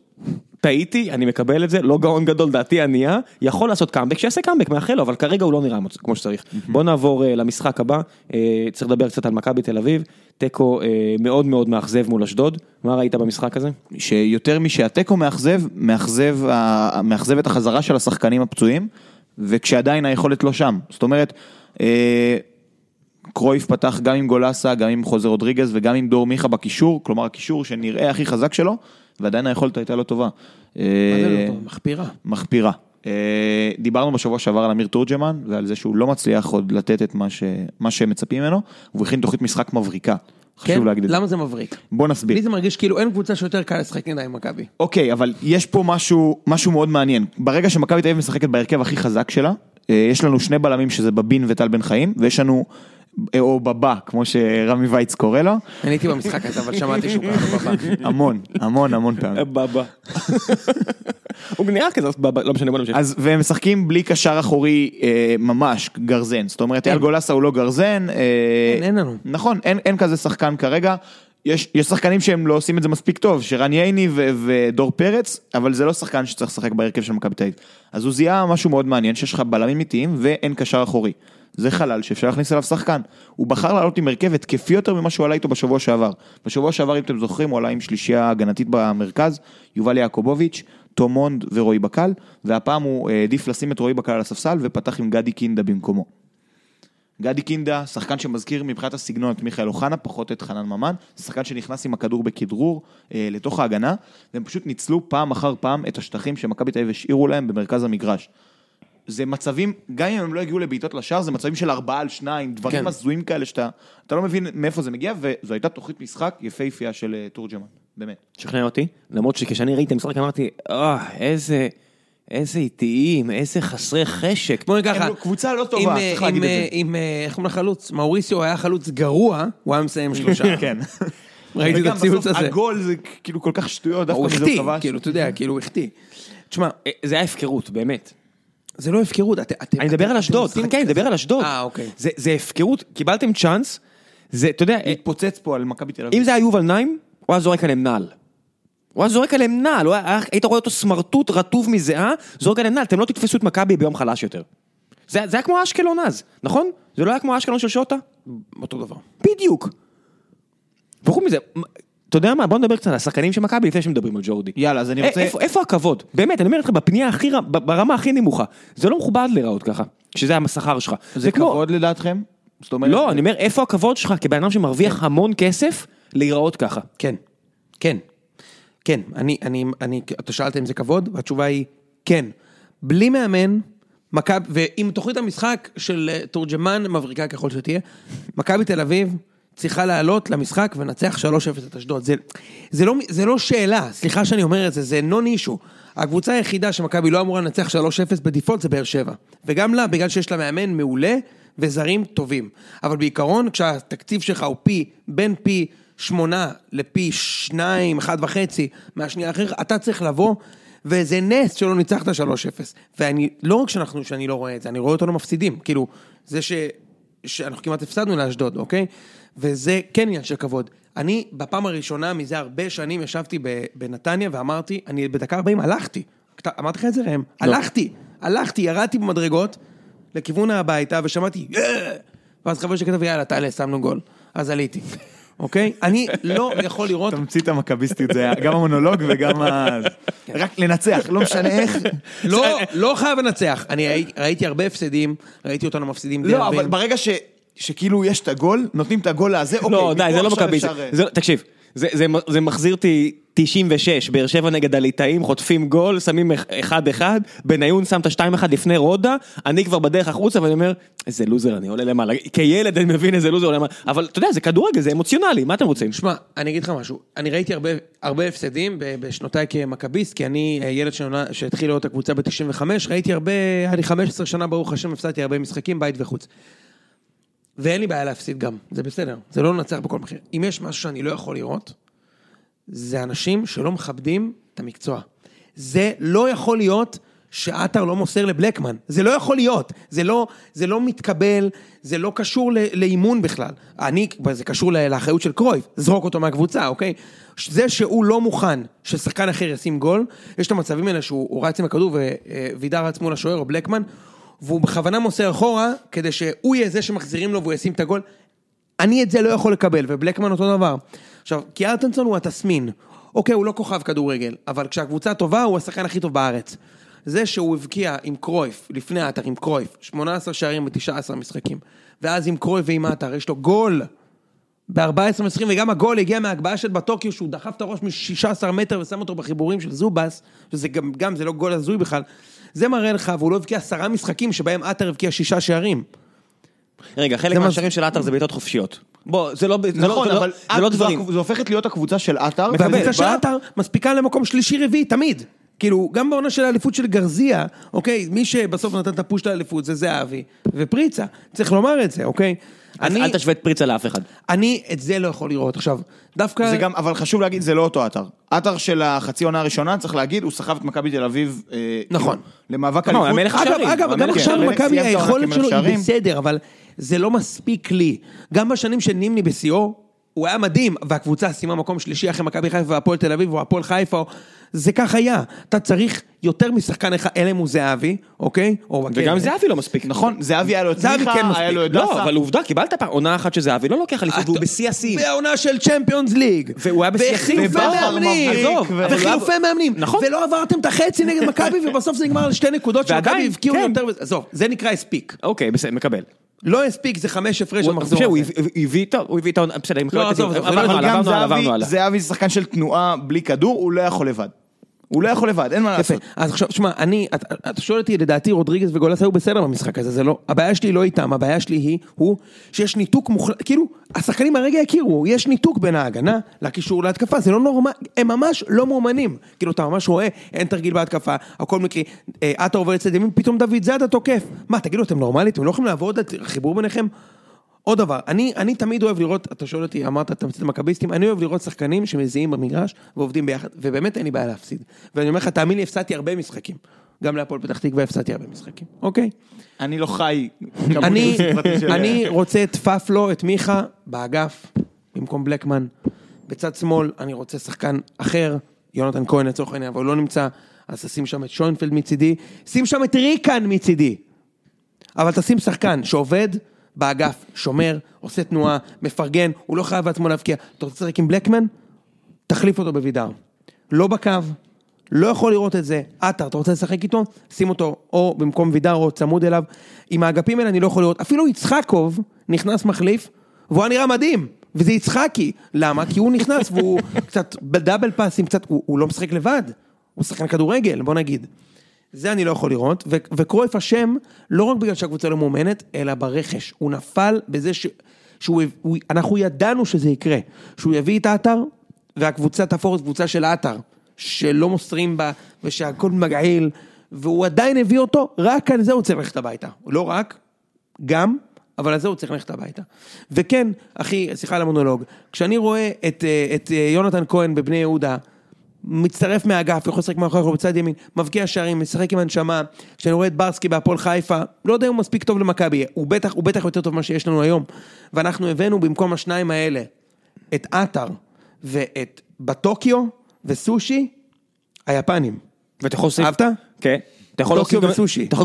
טעיתי, אני מקבל את זה, לא גאון גדול, דעתי ענייה, יכול לעשות קאמבק, שיעשה קאמבק מאחלו, אבל כרגע הוא לא נראה כמו שצריך. בוא נעבור למשחק הבא, צריך לדבר קצת על מכבי תל אביב, טקו מאוד מאוד מאכזב מול אשדוד, מה ראית במשחק הזה? שיותר משהטקו מאכזב, מאכזב את החזרה של השחקנים הפצועים, וכשעדיין היכולת לא שם, זאת אומרת, קרויף פתח גם עם גולסה, גם עם חוזר רודריגז, וגם עם דור מיכה בקישור, כלומר הקישור שנראה הכי חזק שלו, ועדיין היכולת הייתה לא טובה. מחפירה. מחפירה. דיברנו בשבוע שעבר על אמיר תורג'מן, ועל זה שהוא לא מצליח עוד לתת את מה שמצפים ממנו, והוא הכין תוכנית משחק מבריקה. חשוב להגיד את זה. למה זה מבריק? בוא נסביר. לי זה מרגיש כאילו אין קבוצה שיותר קל לשחק נגדה עם מכבי. אוקיי, אבל יש פה משהו מאוד מעניין. ברגע שמכבי תל אביב משחקת בהרכב הכי חזק שלה, יש לנו שני בלמים שזה בבין וטל בן חיים, ויש לנו או בבא, כמו שרמי וייץ קורא לו. אני הייתי במשחק הזה, אבל שמעתי שהוא קרא בבא. המון, המון, המון פעמים. בבא. הוא נראה כזה, לא משנה, בוא נמשיך. אז, והם משחקים בלי קשר אחורי ממש גרזן. זאת אומרת, אייל גולסה הוא לא גרזן. אין לנו. נכון, אין כזה שחקן כרגע. יש שחקנים שהם לא עושים את זה מספיק טוב, שרן ייני ודור פרץ, אבל זה לא שחקן שצריך לשחק בהרכב של מכבי תל אביב. אז הוא זיהה משהו מאוד מעניין, שיש לך בלמים אמיתיים ואין קשר אחורי. זה חלל שאפשר להכניס אליו שחקן. הוא בחר לעלות עם הרכב התקפי יותר ממה שהוא עלה איתו בשבוע שעבר. בשבוע שעבר, אם אתם זוכרים, הוא עלה עם שלישייה הגנתית במרכז, יובל יעקובוביץ', תום מונד ורועי בקל, והפעם הוא העדיף לשים את רועי בקל על הספסל, ופתח עם גדי קינדה במקומו. גדי קינדה, שחקן שמזכיר מבחינת הסגנון את מיכאל אוחנה, פחות את חנן ממן, שחקן שנכנס עם הכדור בכדרור אה, לתוך ההגנה, והם פשוט ניצלו פעם אחר פעם את השטחים שמכבי תל אביב השאירו להם במרכז המגרש. זה מצבים, גם אם הם לא הגיעו לבעיטות לשער, זה מצבים של ארבעה על שניים, דברים הזויים כאלה שאתה, אתה לא מבין מאיפה זה מגיע, וזו הייתה תוכנית משחק יפהפייה של תורג'מן, באמת. שכנע אותי, למרות שכשאני ראיתי משחק, אמרתי, אה, איזה... איזה איטיים, איזה חסרי חשק. בוא ניקח, קבוצה לא טובה, צריך להגיד את זה. עם, איך אומרים לחלוץ? מאוריסיו היה חלוץ גרוע, הוא היה מסיים שלושה. כן. ראיתי את הציוץ הזה. הגול זה כאילו כל כך שטויות, דווקא מזה הוא כבש. כאילו, אתה יודע, כאילו, הכתי. תשמע, זה היה הפקרות, באמת. זה לא הפקרות, אתם... אני מדבר על אשדוד, חכה, אני מדבר על אשדוד. אה, אוקיי. זה הפקרות, קיבלתם צ'אנס, זה, אתה יודע... התפוצץ פה על מכבי תל אביב. אם זה היו ולניים, הוא היה זורק עליהם נעל. הוא היה זורק עליהם נעל, היית רואה אותו סמרטוט רטוב מזהה, זורק עליהם נעל, אתם לא תתפסו את מכבי ביום חלש יותר. זה היה כמו אשקלון אז, נכון? זה לא היה כמו אשקלון של שוטה? אותו דבר. בדיוק. וחוץ מזה, אתה יודע מה, בוא נדבר קצת על השחקנים של מכבי לפני שמדברים על ג'ורדי. יאללה, אז אני רוצה... איפה הכבוד? באמת, אני אומר לך, בפנייה הכי, ברמה הכי נמוכה, זה לא מכובד לראות ככה, שזה השכר שלך. זה כבוד לדעתכם? לא, אני אומר, איפה הכבוד שלך כבן אדם שמרוויח המון כסף לראות ככה? כן. כן. כן, אני, אני, אני, אתה שאלת אם זה כבוד, והתשובה היא כן. בלי מאמן, מכבי, ועם תוכנית המשחק של תורג'מן, מבריקה ככל שתהיה, מכבי תל אביב צריכה לעלות למשחק ונצח שלוש אפס את אשדוד. זה, זה לא, זה לא שאלה, סליחה שאני אומר את זה, זה non issue. הקבוצה היחידה שמכבי לא אמורה לנצח שלוש אפס בדיפולט זה באר שבע. וגם לה, בגלל שיש לה מאמן מעולה וזרים טובים. אבל בעיקרון, כשהתקציב שלך הוא פי, בין פי, שמונה לפי שניים, אחד וחצי, מהשנייה אחר, אתה צריך לבוא, וזה נס שלא ניצחת שלוש אפס, ואני, לא רק שאנחנו, שאני לא רואה את זה, אני רואה אותנו מפסידים, כאילו, זה ש, שאנחנו כמעט הפסדנו לאשדוד, אוקיי? וזה כן עניין של כבוד. אני, בפעם הראשונה, מזה הרבה שנים, ישבתי בנתניה, ואמרתי, אני בדקה ארבעים, הלכתי, אמרתי לך את זה רם, הלכתי, הלכתי, ירדתי במדרגות, לכיוון הביתה, ושמעתי, ואז חבר שכתב, יאללה, תעלה, שמנו גול. אז עליתי. אוקיי? אני לא יכול לראות... תמצית המכביסטית, זה גם המונולוג וגם ה... רק לנצח, לא משנה איך. לא חייב לנצח. אני ראיתי הרבה הפסדים, ראיתי אותנו מפסידים. לא, אבל ברגע שכאילו יש את הגול, נותנים את הגול הזה, אוקיי. לא, די, זה לא מכביסט. תקשיב, זה מחזיר תשעים ושש, באר שבע נגד הליטאים, חוטפים גול, שמים אחד אחד, בניון שם את השתיים אחד לפני רודה, אני כבר בדרך החוצה, ואני אומר, איזה לוזר אני עולה למעלה, כילד אני מבין איזה לוזר עולה למעלה, אבל אתה יודע, זה כדורגל, זה אמוציונלי, מה אתם רוצים? שמע, אני אגיד לך משהו, אני ראיתי הרבה הפסדים בשנותיי כמכביסט, כי אני ילד שהתחיל להיות הקבוצה ב-תשעים וחמש, ראיתי הרבה, אני חמש עשרה שנה ברוך השם, הפסדתי הרבה משחקים, בית וחוץ. ואין לי בעיה להפסיד גם, זה בסדר, זה לא נצח בכל מחיר. אם יש משהו שאני לא יכול לראות, זה אנשים שלא מכבדים את המקצוע. זה לא יכול להיות שעתר לא מוסר לבלקמן. זה לא יכול להיות. זה לא, זה לא מתקבל, זה לא קשור לאימון בכלל. אני, זה קשור לאחריות של קרויף, זרוק אותו מהקבוצה, אוקיי? זה שהוא לא מוכן ששחקן אחר ישים גול, יש את המצבים האלה שהוא רץ עם הכדור ווידר עצמו לשוער או בלקמן, והוא בכוונה מוסר אחורה, כדי שהוא יהיה זה שמחזירים לו והוא ישים את הגול. אני את זה לא יכול לקבל, ובלקמן אותו דבר. עכשיו, כי ארטנסון הוא התסמין. אוקיי, הוא לא כוכב כדורגל, אבל כשהקבוצה טובה, הוא השחקן הכי טוב בארץ. זה שהוא הבקיע עם קרויף, לפני האתר עם קרויף, שמונה עשרה שערים ב-תשע עשרה משחקים, ואז עם קרויף ועם האתר, יש לו גול ב-ארבע עשרה משחקים, וגם הגול הגיע מהגבעה של בטוקיו, שהוא דחף את הראש מ-שישה עשר מטר, ושם אותו בחיבורים של זובס, שזה גם, גם זה לא גול הזוי בכלל. זה מראה לך, והוא לא הבקיע עשרה משחקים, שבהם האתר הבקיע שישה שערים. רגע, חלק מהשערים של האתר זה בעיטות חופשיות. בוא, זה לא... נכון, אבל זה הופכת להיות הקבוצה של האתר. והקבוצה של האתר מספיקה למקום שלישי רביעי, תמיד. כאילו, גם בעונה של האליפות של גרזיה, אוקיי, מי שבסוף נתן את הפוש לאליפות זה זהבי ופריצה. צריך לומר את זה, אוקיי? אז אל תשווה את פריצה לאף אחד. אני את זה לא יכול לראות. עכשיו, דווקא... זה גם, אבל חשוב להגיד, זה לא אותו אתר. אתר של החצי עונה הראשונה, צריך להגיד, הוא סחב את מכבי תל אביב... נכון. למאבק אליפות. אגב, גם עכשיו מכבי היכולת שלו היא בסדר, אבל זה לא מספיק לי. גם בשנים שנימני בסיאו, הוא היה מדהים, והקבוצה סיימה מקום שלישי אחרי מכבי חיפה והפועל תל אביב, או הפועל חיפה, זה כך היה. אתה צריך יותר משחקן אחד, אלה אם הוא זהבי, אוקיי? וגם זהבי לא מספיק, נכון? זהבי היה לו הצליחה, היה לו הדסה. לא, אבל עובדה, קיבלת פעם, עונה אחת שזהבי לא לוקח אליפות, והוא ב-סי אס סי. והעונה של צ'מפיונס ליג. והוא היה ב-סי אס סי. וחילופי מאמנים. ולא עברתם את החצי נגד מכבי, ובסוף זה נגמר על שתי נקודות שמכבי הבקיעו יותר. עזוב, זה נקרא הספיק. אוקיי, בסדר, מקבל. לא הספיק, זה חמש הפרש המחזור הזה. הוא הביא את העונה, בסדר, אבל גם זהבי, זהבי שחקן של תנועה בלי כדור, הוא לא יכול לבד. הוא לא יכול לבד, אין מה לעשות. אז עכשיו, שמה, אני, אתה שואל אותי, לדעתי רודריגז וגולס היו בסדר במשחק הזה, זה לא, הבעיה שלי לא איתם, הבעיה שלי היא, הוא שיש ניתוק מוחלט, כאילו, השחקנים הרגע הכירו, יש ניתוק בין ההגנה לקישור להתקפה, זה לא נורמל, הם ממש לא מאומנים, כאילו, אתה ממש רואה, אין תרגיל בהתקפה, הכל מקרי, אתה עובר לצד ימין, פתאום דוד זאד התוקף, מה, תגידו, אתם נורמלים, אתם לא יכולים לעבוד את החיבור ביניכם? עוד דבר, אני, אני תמיד אוהב לראות, אתה שואל אותי, אמרת, תמצית המכביסטים, אני אוהב לראות שחקנים שמזיעים במגרש ועובדים ביחד, ובאמת אין לי בעיה להפסיד. ואני אומר לך, תאמין לי, הפסעתי הרבה משחקים. גם להפועל פתח תקווה הפסעתי הרבה משחקים. אוקיי? אני לא חי. אני, אני רוצה תפף לו את מיכה באגף, במקום בלקמן. בצד שמאל, אני רוצה שחקן אחר, יונתן כהן לצורך העניין, אבל הוא לא נמצא, אז שים שם את שונפלד מצידי, שים שם את ריקן מצידי. אבל תשים שחקן שעובד באגף, שומר, עושה תנועה, מפרגן, הוא לא חייב בעצמו להבקיע. אתה רוצה לצחק עם בלקמן? תחליף אותו בוידר. לא בקו, לא יכול לראות את זה. אתה, אתה רוצה לשחק איתו? שים אותו או במקום וידר או צמוד אליו. עם האגפים האלה אני לא יכול לראות. אפילו יצחקוב נכנס מחליף, והוא נראה מדהים. וזה יצחקי. למה? כי הוא נכנס והוא קצת בדאבל פאסים, קצת, הוא, הוא לא משחק לבד. הוא שחקן כדורגל, בוא נגיד. זה אני לא יכול לראות, ו- וקרויף השם, לא רק בגלל שהקבוצה לא מומנת, אלא ברכש. הוא נפל בזה ש... שהוא... הוא... אנחנו ידענו שזה יקרה, שהוא יביא את האתר, והקבוצה תפור את קבוצה של האתר, שלא מוסרים בה, ושהכל מגעיל, והוא עדיין הביא אותו, רק על זה הוא צריך ללכת הביתה. לא רק, גם, אבל על זה הוא צריך ללכת הביתה. וכן, אחי, שיחה למונולוג, כשאני רואה את, את יונתן כהן בבני יהודה, מצטרף מהאגף, יכול לשחק מאחורי בצד ימין, מבקיע שערים, משחק עם הנשמה, כשאני רואה את ברסקי בהפועל חיפה, לא יודע אם הוא מספיק טוב למכבי, הוא בטח, הוא בטח יותר טוב מה שיש לנו היום, ואנחנו הבאנו במקום השניים האלה, את אתר, ואת בטוקיו, וסושי, היפנים. ואתה יכול להוסיף? אהבת? כן. אתה יכול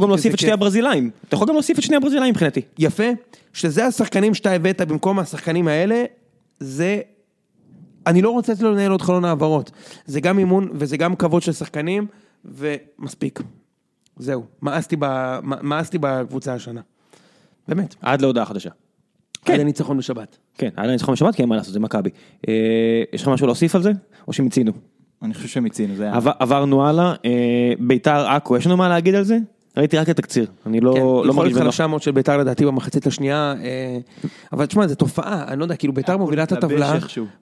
גם להוסיף את שני הברזילאים, אתה יכול גם להוסיף את שני הברזילאים מבחינתי. יפה, שזה השחקנים שאתה הבאת במקום השחקנים האלה, זה אני לא רוצה לו לנהל עוד חלון העברות. זה גם אימון, וזה גם כבוד של שחקנים, ומספיק. זהו. מאסתי, ב... מאסתי בקבוצה השנה. באמת. עד להודעה חדשה. כן. עד הניצחון בשבת. כן, עד הניצחון בשבת, כי אין מה לעשות, זה מכבי. אה, יש לך משהו להוסיף על זה? או שמיצינו? אני חושב שמיצינו, זה היה. עבר, עברנו הלאה, אה, ביתר עכו, יש לנו מה להגיד על זה? ראיתי רק את הקציר, אני לא... כן, יכול להיות חלשה מאוד של ביתר לדעתי במחצית לשנייה, אבל תשמע, זו תופעה, אני לא יודע, כאילו ביתר מובילה את הטבלה,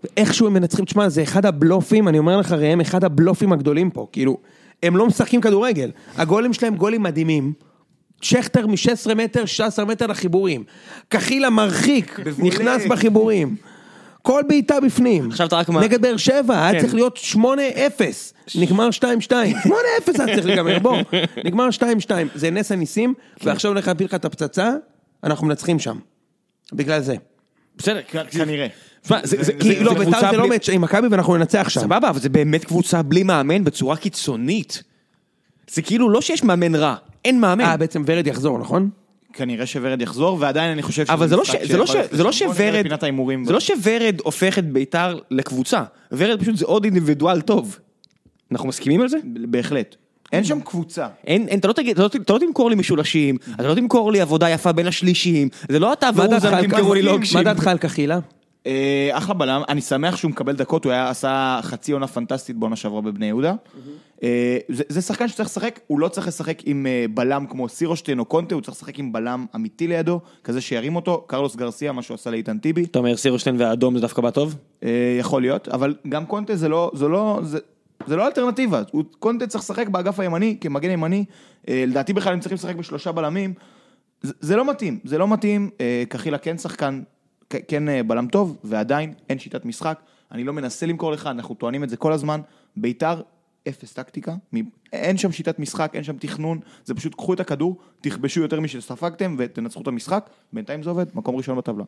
ואיכשהו הם מנצחים, תשמע, זה אחד הבלופים, אני אומר לך ראם, אחד הבלופים הגדולים פה, כאילו, הם לא משחקים כדורגל, הגולים שלהם גולים מדהימים, שכתר מ-שש עשרה מטר, שש עשרה מטר לחיבורים, כחילה מרחיק, נכנס בחיבורים, כל בעיטה בפנים. עכשיו אתה רק מה? נגד באר שבע, היה צריך להיות שמונה אפס, נגמר שתיים שתיים, שמונה אפס היה צריך לגמר, בוא, נגמר שתיים שתיים, זה נס הניסים, ועכשיו הולך להפיל לך את הפצצה, אנחנו מנצחים שם, בגלל זה. בסדר, כנראה. כי לא, ביתר זה לא מאץ' עם מכבי, ואנחנו ננצח שם. סבבה, אבל זה באמת קבוצה בלי מאמן, בצורה קיצונית. זה כאילו לא שיש מאמן רע, אין מאמן. אה, בעצם ורד יחזור, נכון? כנראה שוורד יחזור, ועדיין אני חושב... אבל זה לא שוורד הופך את ביתר לקבוצה. ורד פשוט זה עוד אינדיבידואל טוב. אנחנו מסכימים על זה? בהחלט. אין שם קבוצה. אתה לא תמכור לי משולשים, אתה לא תמכור לי עבודה יפה בין השלישים, זה לא אתה והוא, זה תמכרו לי לוקשים. מה דעתך על כחילה? אחלה בלם, אני שמח שהוא מקבל דקות, הוא עשה חצי עונה פנטסטית בעונה שעברה בבני יהודה. זה שחקן שצריך לשחק, הוא לא צריך לשחק עם בלם כמו סירושטיין או קונטה, הוא צריך לשחק עם בלם אמיתי לידו, כזה שירים אותו, קרלוס גרסיה, מה שהוא עשה לאיתן טיבי. אתה אומר סירושטיין והאדום זה דווקא בטוב? יכול להיות, אבל גם קונטה זה לא אלטרנטיבה, קונטה צריך לשחק באגף הימני, כמגן ימני, לדעתי בכלל הם צריכים לשחק בשלושה בלמים, זה לא מתאים, זה לא מתאים, כחילה כן שחקן, כן בלם טוב, ועדיין אין שיטת משחק, אני לא מנסה למכור לך, אנחנו טוענים את זה כל הזמן, ביתר אפס טקטיקה, אין שם שיטת משחק, אין שם תכנון, זה פשוט קחו את הכדור, תכבשו יותר משספגתם ותנצחו את המשחק, בינתיים זה עובד, מקום ראשון בטבלה.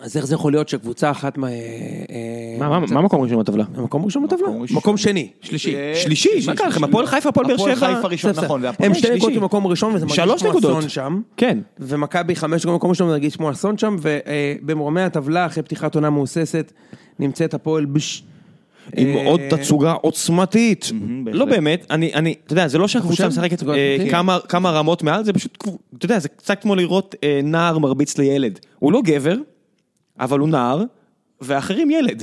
אז איך זה יכול להיות שקבוצה אחת... מה מקום ראשון בטבלה? מקום ראשון בטבלה? מקום שני, שלישי. שלישי? מה קרה לכם? הפועל חיפה, הפועל באר שבע? הפועל חיפה ראשון, נכון. הם שתי נקודות במקום ראשון, וזה מרגיש כמו אסון שם. כן. ומכבי חמש במקום ראשון, מרגיש כמו אסון שם, ובמרומי הטבלה, אחרי פתיחת עונה מאוססת, נמצאת הפועל בש... עם עוד תצוגה עוצמתית. לא באמת, אני, אתה יודע, זה לא שהקבוצה משחקת כמה רמות מעל, זה פשוט, אתה יודע, זה קצת כמו לראות נער מרביץ לילד. הוא לא גבר, אבל הוא נער, ואחרים ילד.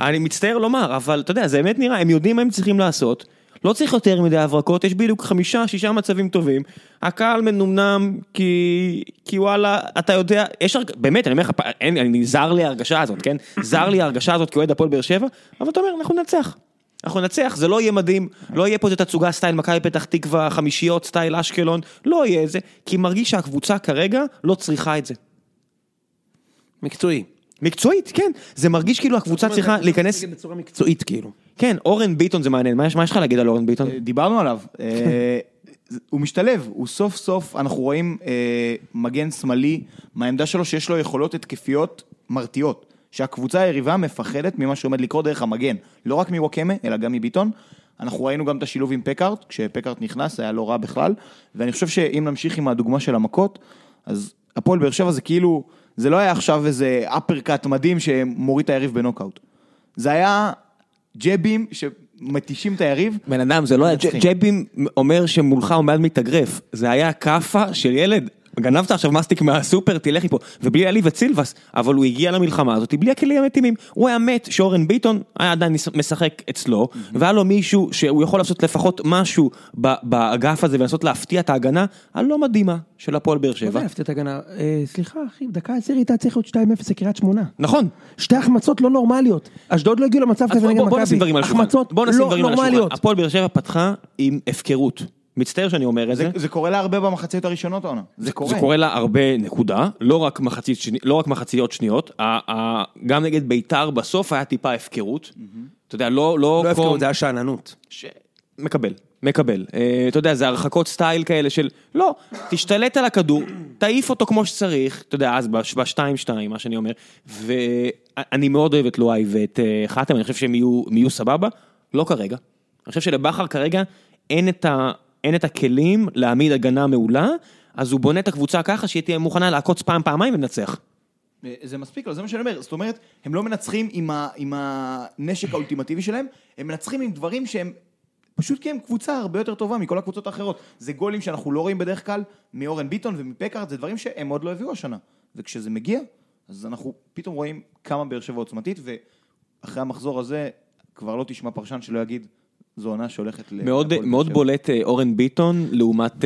אני מצטער לומר, אבל אתה יודע, זה באמת נראה, הם יודעים מה הם צריכים לעשות, לא צריך יותר מדי הברקות, יש בדיוק חמישה, שישה מצבים טובים, הקהל מנומנם, כי, כי וואלה, אתה יודע, יש, באמת, אני אומר לך, אין, אני, זר לי ההרגשה הזאת, כן? זר לי ההרגשה הזאת, כי אוהד הפועל באר שבע, אבל אתה אומר, אנחנו נצח. אנחנו נצח, זה לא יהיה מדהים, לא יהיה פה את התצוגה סטייל מכבי פתח תקווה, חמישיות סטייל אשקלון, לא יהיה זה, כי מרגיש שהקבוצה כרגע לא צריכה את זה. מקצועי. מקצועית, כן. זה מרגיש כאילו הקבוצה צריכה להיכנס... בצורה מקצועית, כאילו. כן, אורן ביטון זה מעניין. מה יש לך להגיד על אורן ביטון? דיברנו עליו. הוא משתלב, הוא סוף סוף, אנחנו רואים מגן שמאלי, מהעמדה שלו שיש לו יכולות התקפיות מרתיעות. שהקבוצה היריבה מפחדת ממה שעומד לקרוא דרך המגן. לא רק מווקמה, אלא גם מביטון. אנחנו ראינו גם את השילוב עם פקארט, כשפקארט נכנס, היה לא רע בכלל. ואני חושב שאם נמשיך עם הדוגמה של המכות, אז הפועל באר שבע זה כאילו, זה לא היה עכשיו איזה אפרקאט מדהים שמוריד את היריב בנוקאוט. זה היה ג'בים שמתישים את היריב. בן אדם, זה לא היה ג'בים אומר שמולך עומד מתאגרף. זה היה קפה של ילד. גנבת עכשיו מסטיק מהסופר, תלכי פה, ובלי עלי וצילבס, אבל הוא הגיע למלחמה הזאת, בלי הכלים המתאימים, הוא היה מת שאורן ביטון היה עדיין משחק אצלו, והיה לו מישהו שהוא יכול לעשות לפחות משהו באגף הזה, ולנסות להפתיע את ההגנה הלא מדהימה של הפועל באר שבע. להפתיע את ההגנה, סליחה אחי, דקה עשרה הייתה צריך עוד שתיים אפס לקריית שמונה. נכון. שתי החמצות לא נורמליות, אשדוד לא הגיעו למצב כזה נגד מכבי, החמצות לא נורמליות. הפועל באר שבע פתחה עם הפקרות. מצטער שאני אומר את זה. זה קורה לה הרבה במחציות הראשונות, אונה. זה קורה. זה קורה לה הרבה נקודה, לא רק מחציות, לא רק מחציות שניות, גם נגד ביתר בסוף היה טיפה הפקרות, אתה יודע, לא... לא הפקרות, זה היה שעננות. מקבל, מקבל. אתה יודע, זה הרחקות סטייל כאלה של, לא, תשתלט על הכדור, תעיף אותו כמו שצריך, אתה יודע, אז ב-שתיים שתיים, מה שאני אומר, ואני מאוד אוהב את לואי ואת חתם, אני חושב שהם יהיו סבבה, לא כרגע. אני חושב שלבחר כרגע אין את ה... אין את הכלים להעמיד הגנה מעולה, אז הוא בונה את הקבוצה ככה, שהיא תהיה מוכנה לעקוץ פעם, פעמיים ונצח. זה מספיק, לא, זה מה שאני אומר. זאת אומרת, הם לא מנצחים עם, ה, עם הנשק האולטימטיבי שלהם, הם מנצחים עם דברים שהם, פשוט כי הם קבוצה הרבה יותר טובה מכל הקבוצות האחרות. זה גולים שאנחנו לא רואים בדרך כלל, מאורן ביטון ומפקארט, זה דברים שהם עוד לא הביאו השנה. וכשזה מגיע, אז אנחנו פתאום רואים כמה באר שבע עוצמתית, ואחרי המחזור הזה, כבר לא תשמע פרשן שלא יגיד, זו עונה שהולכת... מאוד בולט אורן ביטון, לעומת...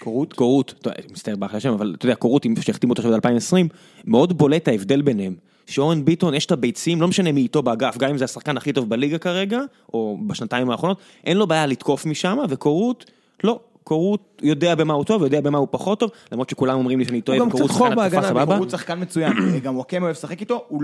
קורות? קורות, מסתער באחלה שם, אבל אתה יודע, קורות, שהחתימו אותו עכשיו ב-אלפיים ועשרים, מאוד בולט ההבדל ביניהם, שאורן ביטון, יש את הביצים, לא משנה מי איתו באגף, גם אם זה השחקן הכי טוב בליגה כרגע, או בשנתיים האחרונות, אין לו בעיה לתקוף משם, וקורות, לא, קורות יודע במה הוא טוב, יודע במה הוא פחות טוב, למרות שכולם אומרים לי שאני טועה, קורות שחקן התקפה סבבה. קורות שחקן מצוין, גם ווקם אוהב לשחק איתו, הוא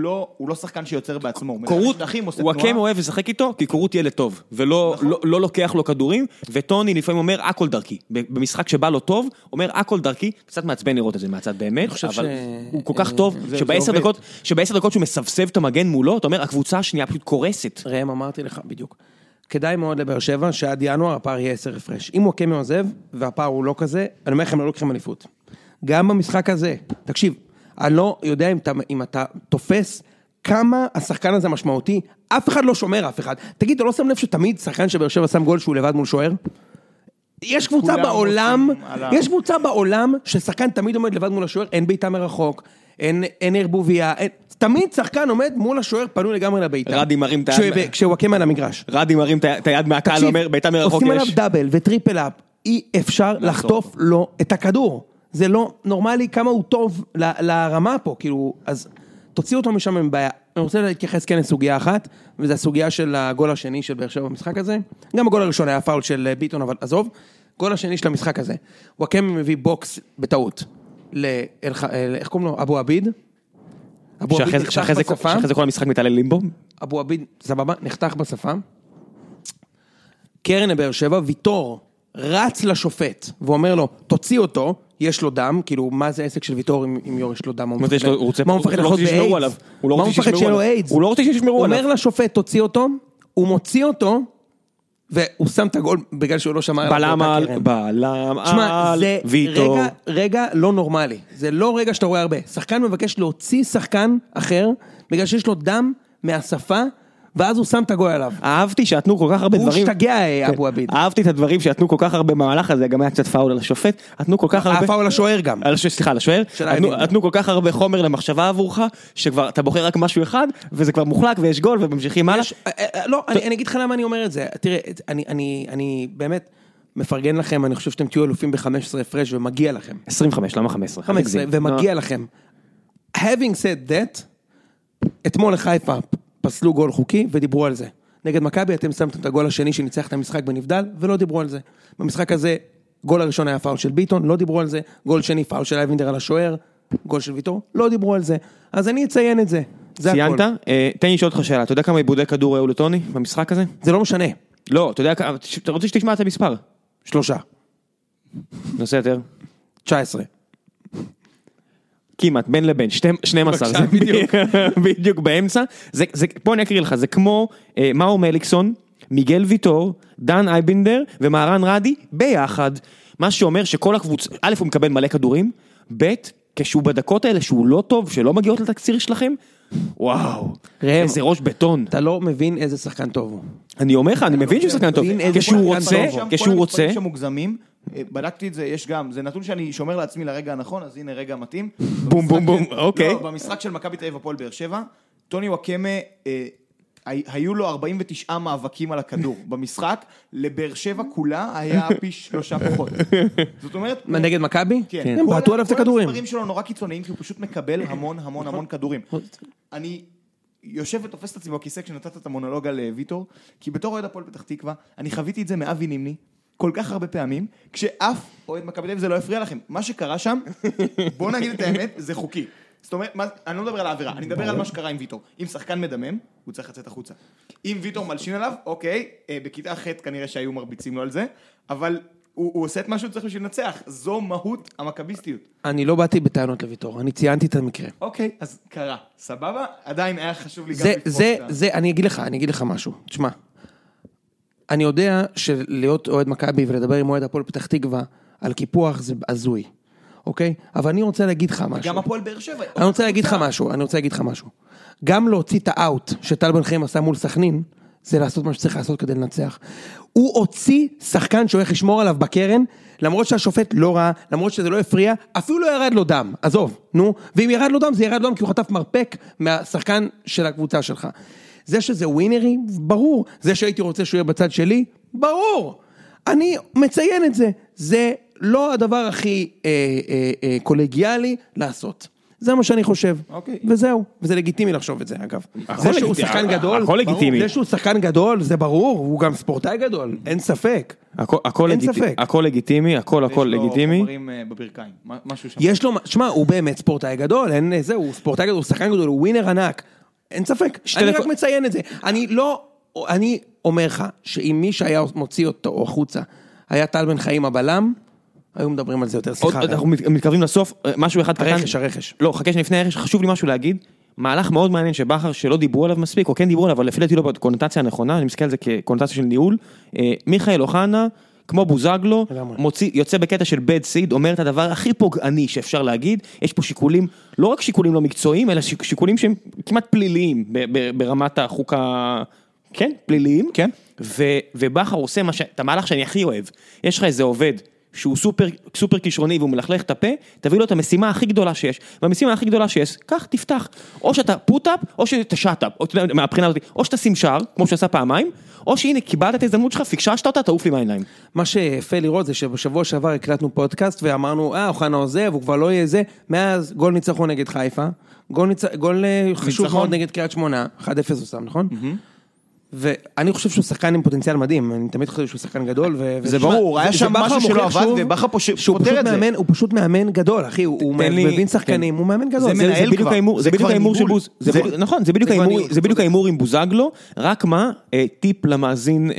לא שחקן שיוצר בעצמו. קורות, ווקם אוהב לשחק איתו, כי קורות ילד טוב, ולא לוקח לו כדורים, וטוני לפעמים אומר, הכל דרכי. במשחק שבא לו טוב, אומר, הכל דרכי, קצת מעצבן לראות את זה מהצד באמת, אבל הוא כל כך טוב, שבעשר דקות, שבעשר דקות שהוא מסבסב את המגן מולו, אתה אומר, הקבוצה השנייה פשוט קורסת. ראם, אמרתי לך, בדיוק. כדאי מאוד לבאר שבע, שעד ינואר הפער יהיה עשר הפרש. אם הוא קמי עוזב, והפער הוא לא כזה, אני אומר לכם, לא לוקחים אליפות. גם במשחק הזה, תקשיב, אני לא יודע אם אתה, אם אתה תופס כמה השחקן הזה משמעותי, אף אחד לא שומר אף אחד. תגיד, אתה לא שם לב שתמיד שחקן שבאר שבע שם גול שהוא לבד מול שוער? יש קבוצה בעולם, יש קבוצה בעולם ששחקן תמיד עומד לבד מול השוער, אין בעיטה מרחוק, אין, אין ערבוביה, אין... תמיד שחקן עומד מול השוער פנוי לגמרי לביתה. רדי מרים את היד. כשהוא הקם על המגרש. רדי מרים את היד מהקהל, אומר, ביתה מרחוק יש. עושים עליו דאבל וטריפל אפ, אי אפשר לחטוף לו את הכדור. זה לא נורמלי כמה הוא טוב לרמה פה, כאילו, אז תוציאו אותו משם עם בעיה. אני רוצה להתייחס כן לסוגיה אחת, וזו הסוגיה של הגול השני של באר שבע במשחק הזה. גם הגול הראשון היה פאול של ביטון, אבל עזוב. גול השני של המשחק הזה. הוא הקם מביא בוקס בטעות. איך קוראים לו? אבו עביד. שאחרי זה כל המשחק מתעלה לימבו? אבו עביד, סבבה, נחתך בשפה. קרן באר שבע, ויטור, רץ לשופט, ואומר לו, תוציא אותו, יש לו דם, כאילו, מה זה עסק של ויטור אם יש לו דם? מה הוא מפחד לחוץ באיידס? מה הוא מפחד שיהיה לו איידס? הוא לא רוצה שישמרו עליו. הוא אומר לשופט, תוציא אותו, הוא מוציא אותו, והוא שם את הגול בגלל שהוא לא שמע בלם על, בלם על, ויטור. רגע, רגע לא נורמלי. זה לא רגע שאתה רואה הרבה. שחקן מבקש להוציא שחקן אחר, בגלל שיש לו דם מהשפה, ואז הוא שם את הגוי עליו. אהבתי שעתנו כל כך הרבה דברים. הוא שתגע אבו עביד. אהבתי את הדברים שעתנו כל כך הרבה במהלך הזה, גם היה קצת פאול על השופט, עתנו כל כך הרבה... פאול לשוער גם. סליחה, על השוער. עתנו כל כך הרבה חומר למחשבה עבורך, שכבר אתה בוחר רק משהו אחד, וזה כבר מוחלק ויש גול וממשיכים הלאה. לא, אני אגיד לך למה אני אומר את זה. תראה, אני באמת... מפרגן לכם, אני חושב שאתם תהיו אלופים ב-חמש עשרה הפרש, ומגיע לכם. עשרים וחמש, למה חמש עשרה? חמש עשרה, ומגיע לכם. Having said that, אתמול לחיפה פסלו גול חוקי, ודיברו על זה. נגד מכבי, אתם שמתם את הגול השני שניצח את המשחק בנבדל, ולא דיברו על זה. במשחק הזה, גול הראשון היה פאול של ביטון, לא דיברו על זה. גול שני, פאול של אייבינדר על השוער, גול של ויטור, לא דיברו על זה. אז אני אציין את זה. ציינת? תן לי לשאול אותך שאלה. אתה יודע כמה איבודי כדור היו לטוני במשחק הזה? זה לא משנה. לא, אתה יודע, אתה רוצה שתשמע את המספר? שלושה. נושא יותר? תשע עשרה. כמעט, בין לבין, שתים עשרה. זה בדיוק. בדיוק באמצע. זה, זה, פה אני אקריא לך, זה כמו אה, מאור מליקסון, מיגל ויטור, דן אייבינדר ומהרן רדי ביחד. מה שאומר שכל הקבוצה, א' הוא מקבל מלא כדורים, ב' כשהוא בדקות האלה שהוא לא טוב, שלא מגיעות לתקציר שלכם, וואו, איזה ראש בטון. אתה לא מבין איזה שחקן טוב הוא. אני אומר לך, אני מבין שהוא שחקן טוב. כשהוא רוצה, כשהוא רוצה. בדקתי את זה, יש גם, זה נתון שאני שומר לעצמי לרגע הנכון, אז הנה רגע מתאים. בום בום בום, אוקיי. במשחק של מכבי תל אביב הפועל באר שבע, טוני וואקמה, היו לו ארבעים ותשעה מאבקים על הכדור. במשחק, לבאר שבע כולה, היה פי שלושה פחות. זאת אומרת... נגד מכבי? כן. הם בעטו עליו את הכדורים. כל המספרים שלו נורא קיצוניים, כי הוא פשוט מקבל המון המון המון כדורים. אני יושב ותופס את עצמי בכיסא, כשנתת את המונולוג על ויטור, כי בתור אוהד הפועל פתח תקווה, אני חוויתי את זה מאבי נימני, כל כך הרבה פעמים, כשאף אוהד מכבי תל אביב זה לא הפריע לכם. מה שקרה שם, בוא נגיד את האמת, זה חוקי. זאת אומרת, אני לא מדבר על העבירה, אני מדבר על מה שקרה עם ויטור. אם שחקן מדמם, הוא צריך לצאת החוצה. אם ויטור מלשין עליו, אוקיי, בכיתה ח' כנראה שהיו מרביצים לו על זה, אבל הוא עושה את משהו, צריך בשביל לנצח. זו מהות המכביסטיות. אני לא באתי בטענות לויטור, אני ציינתי את המקרה. אוקיי, אז קרה. סבבה? עדיין היה חשוב לי גם לפרוס את זה. אני אגיד לך, אני אגיד לך משהו. תשמע, אני יודע שלהיות אוהד מכבי ולדבר עם אוהד הפועל פתח תקווה על קיפוח זה הזוי. אוקיי? אבל אני רוצה להגיד לך משהו. גם הפועל באר שבע. אני רוצה להגיד לך משהו, אני רוצה להגיד לך משהו. גם להוציא את האאוט שטל בן חיים עשה מול סכנין, זה לעשות מה שצריך לעשות כדי לנצח. הוא הוציא שחקן שהוא איך לשמור עליו בקרן, למרות שהשופט לא ראה, למרות שזה לא הפריע, אפילו לא ירד לו דם, עזוב, נו. ואם ירד לו דם, זה ירד לו דם כי הוא חטף מרפק מהשחקן של הקבוצה שלך. זה שזה ווינרי, ברור. זה שהייתי רוצה שהוא יהיה בצד שלי, ברור. אני מציין את זה. זה לא הדבר הכי אה, אה, אה, קולגיאלי לעשות. זה מה שאני חושב. אוקיי. וזהו. וזה לגיטימי לחשוב את זה, אגב. זה שהוא שחקן גדול, זה שהוא שחקן גדול, זה ברור, הוא גם ספורטאי גדול, אין ספק. הכל לגיטימי, הכל הכל לגיטימי. יש לו חברים בברכיים, משהו שם. יש לו, שמה, הוא באמת ספורטאי גדול, אין איזה, הוא ספורטאי גדול, הוא שחקן גדול, הוא ווינר ענק. אין ספק, אני רק מציין את זה. אני לא, אני אומר לך, שאם מי שהיה מוציא אותו החוצה, היה טל בן חיים הבלם, היו מדברים על זה יותר, סליחה. אנחנו מתקרבים לסוף, משהו אחד קטן. הרכש, הרכש. לא, חכה שנפני הרכש, חשוב לי משהו להגיד, מהלך מאוד מעניין שבחר שלא דיברו עליו מספיק, או כן דיברו עליו, אבל לפי דעתי לא בקונוטציה הנכונה, אני מסתכל על זה כקונוטציה של ניהול, מיכאל אוחנה, כמו בוזגלו, מוציא, יוצא בקטע של בד סיד, אומר את הדבר הכי פוגעני שאפשר להגיד, יש פה שיקולים, לא רק שיקולים לא מקצועיים, אלא שיקולים שהם כמעט פליליים ברמת החוק ה... כן, פליליים. כן. ובחר עושה מה ש... את המהלך שאני הכי אוהב. יש לך איזה עובד שהוא סופר, סופר כישרוני והוא מלכלך את הפה, תביא לו את המשימה הכי גדולה שיש. והמשימה הכי גדולה שיש, כך תפתח. או שאתה פוט-אפ, או שאתה שט-אפ, או, מהבחינה הזאת, או שאתה שים שער, כמו שעשה פעמיים, או שהנה, קיבלת את ההזדמנות שלך, פיקששת אותה, תעוף לי מהעיניים. מה שיפה לראות זה שבשבוע שעבר הקלטנו פודקאסט ואמרנו, אה, אוחנה עוזב, הוא כבר לא יהיה זה, מאז גול ניצחון נגד חיפה, גול, ניצ... גול חשוב מאוד נגד קריית שמונה, אחת אפס הוא שם, נכון? Mm-hmm. ואני חושב שהוא שחקן עם פוטנציאל מדהים, אני תמיד חושב שהוא שחקן גדול, זה ברור, היה שם משהו שלא עבד, ובחר פותר את זה. הוא פשוט מאמן גדול, אחי, הוא מבין שחקנים, הוא מאמן גדול. זה בדיוק האימור של בוז, נכון, זה בדיוק האימור עם בוזגלו, רק מה, טיפ למאזין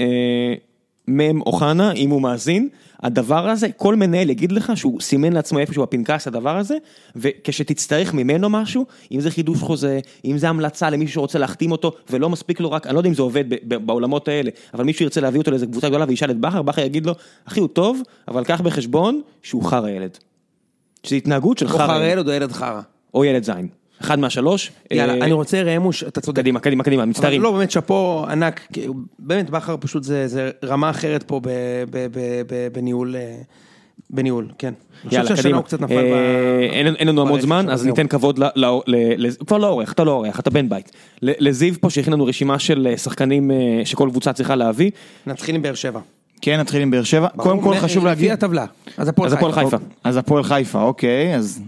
מם אוחנה, אם הוא מאזין, הדבר הזה, כל מנהל יגיד לך שהוא סימן לעצמו איפשהו בפנקס הדבר הזה, וכשתצטרך ממנו משהו, אם זה חידוש חוזה, אם זה המלצה למישהו שרוצה להחתים אותו, ולא מספיק לו רק, אני לא יודע אם זה עובד בעולמות האלה, אבל מישהו ירצה להביא אותו לאיזו קבוצה גדולה, וישאל את בחר, בחר יגיד לו, אחי הוא טוב, אבל קח בחשבון שהוא חר הילד. שזה התנהגות של חר הילד. או חר הילד או ילד חרה. או ילד זין. אחד מהשלוש. יאללה, אני רוצה רעמוש, אתה צודק. קדימה, קדימה, קדימה, מצטערים. לא, באמת, שפו ענק, באמת, בחר פשוט זה רמה אחרת פה בניהול, בניהול, כן. יאללה, קדימה. אין לנו המון זמן, אז ניתן כבוד, כבר לא עורך, אתה לא עורך, אתה בן בית. לזיו פה שהכין לנו רשימה של שחקנים שכל קבוצה צריכה להביא. נתחיל עם באר שבע. כן, נתחיל עם באר שבע. קודם כל חשוב להגיד... לפי הטבלה. אז הפועל חיפה. אז הפועל חיפה, אוקיי, אז...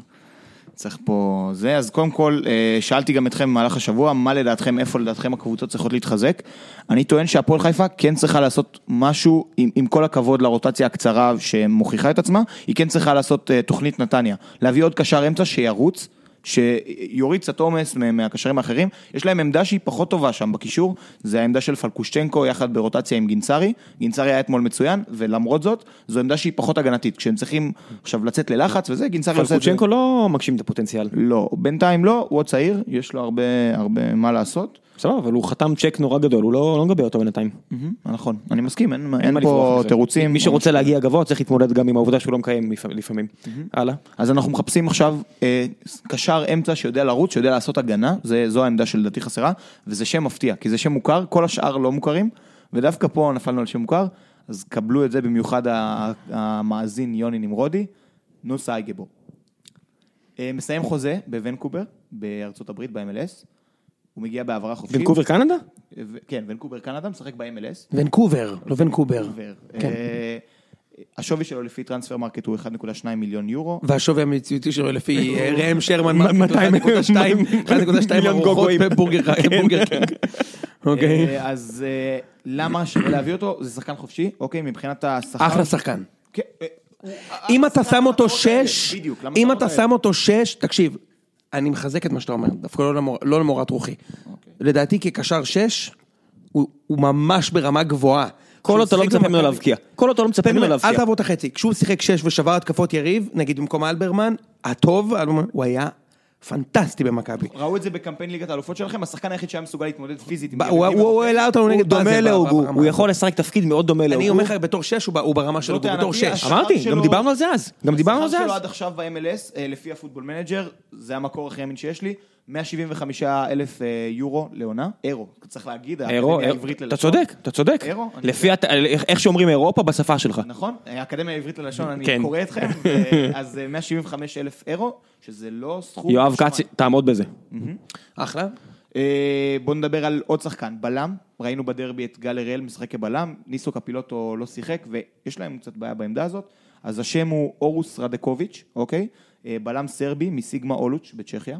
צריך פה זה, אז קודם כל שאלתי גם אתכם במהלך השבוע, מה לדעתכם, איפה לדעתכם הקבוצות צריכות להתחזק. אני טוען שהפועל חיפה כן צריכה לעשות משהו, עם, עם כל הכבוד לרוטציה הקצרה שמוכיחה את עצמה, היא כן צריכה לעשות תוכנית נתניה, להביא עוד קשר אמצע שירוץ, שיוריד קצת עומס מהקשרים האחרים. יש להם עמדה שהיא פחות טובה שם בקישור, זה העמדה של פלקושצ'נקו יחד ברוטציה עם גינצרי, גינצרי היה אתמול מצוין, ולמרות זאת, זו עמדה שהיא פחות הגנתית, כשהם צריכים עכשיו לצאת ללחץ וזה, גינצרי עושה את זה. פלקושצ'נקו לא מגשים את הפוטנציאל. לא, בינתיים לא, הוא עוד צעיר, יש לו הרבה, הרבה מה לעשות. סבבה, אבל הוא חתם צ'ק נורא גדול, הוא לא, לא מגבה אותו בינתיים. נכון, אני מסכים, אין, אין פה תירוצים. מי שרוצה להגיע גבוה צריך להתמודד גם עם העובדה שהוא לא מקיים לפעמים. הלאה. אז אנחנו מחפשים עכשיו קשר אמצע שיודע לרוץ, שיודע לעשות הגנה, זו העמדה של דתי חסרה, וזה שם מפתיע, כי זה שם מוכר, כל השאר לא מוכרים, ודווקא פה נפלנו על שם מוכר, אז קבלו את זה במיוחד המאזין יוני נמרודי, נוסה איגבור. מסיים חוזה בוונקובר, בארצות הברית, ב-אם אל אס. הוא מגיע בעברה חופשית. ונקובר קנדה? כן, ונקובר קנדה, משחק ב-אם אל אס. ונקובר, לא ונקובר. השווי שלו לפי טרנספר מרקט הוא אחד נקודה שתיים מיליון יורו. והשווי המציאותי שלו לפי רם שרמן מאתיים נקודה שתיים מיליון גוגויים. בורגר קינג. אוקיי. אז למה שווה להביא אותו? זה שחקן חופשי, אוקיי, מבחינת השחקן. אחלה שחקן. אם אתה שם אותו שש, אם אתה שם אותו שש, תקשיב, אני מחזק את מה שאתה אומר, דווקא לא למורת רוחי. לדעתי כקשר שש, הוא ממש ברמה גבוהה. כל אותו לא מצפה ממנו להבקיע. כל אותו לא מצפה ממנו להבקיע. אל תעבור את החצי. כשהוא שיחק שש ושבר התקפות יריב, נגיד במקום אלברמן, הטוב, הוא היה פנטסטי במכבי. ראו את זה בקמפיין ליגת האלופות שלכם, השחקן היחיד שהיה מסוגל להתמודד פיזית. הוא העלה אותנו נגד דומה להוגו. הוא יכול לשחק תפקיד מאוד דומה להוגו. אני אומר לך, בתור שש הוא ברמה שלו, בתור שש. אמרתי, גם דיברנו על זה אז. גם דיברנו על זה אז. השכר שלו עד עכשיו ב-אם אל אס, לפי הפוטבול מנג'ר, זה המקור הכי אמין שיש לי, מאה שבעים וחמישה אלף יורו לעונה. אירו, צריך להגיד. אתה צודק, אתה צודק. לפי איך שאומרים אירופה בשפה שלך. נכון, האקדמיה העברית ללשון, אני קורא אתכם, אז מאה שבעים וחמישה אלף אירו, שזה לא סכום. יואב קאצי, תעמוד בזה. אחלה. בוא נדבר על עוד שחקן, בלם. ראינו בדרבי את גל הראל משחק כבלם, ניסו קפילוטו לא שיחק, ויש להם קצת בעיה בעמדה הזאת. אז השם הוא אורוס רדקוביץ', אוקיי? בלם סרבי מסיגמה אולוץ' בצ'כיה.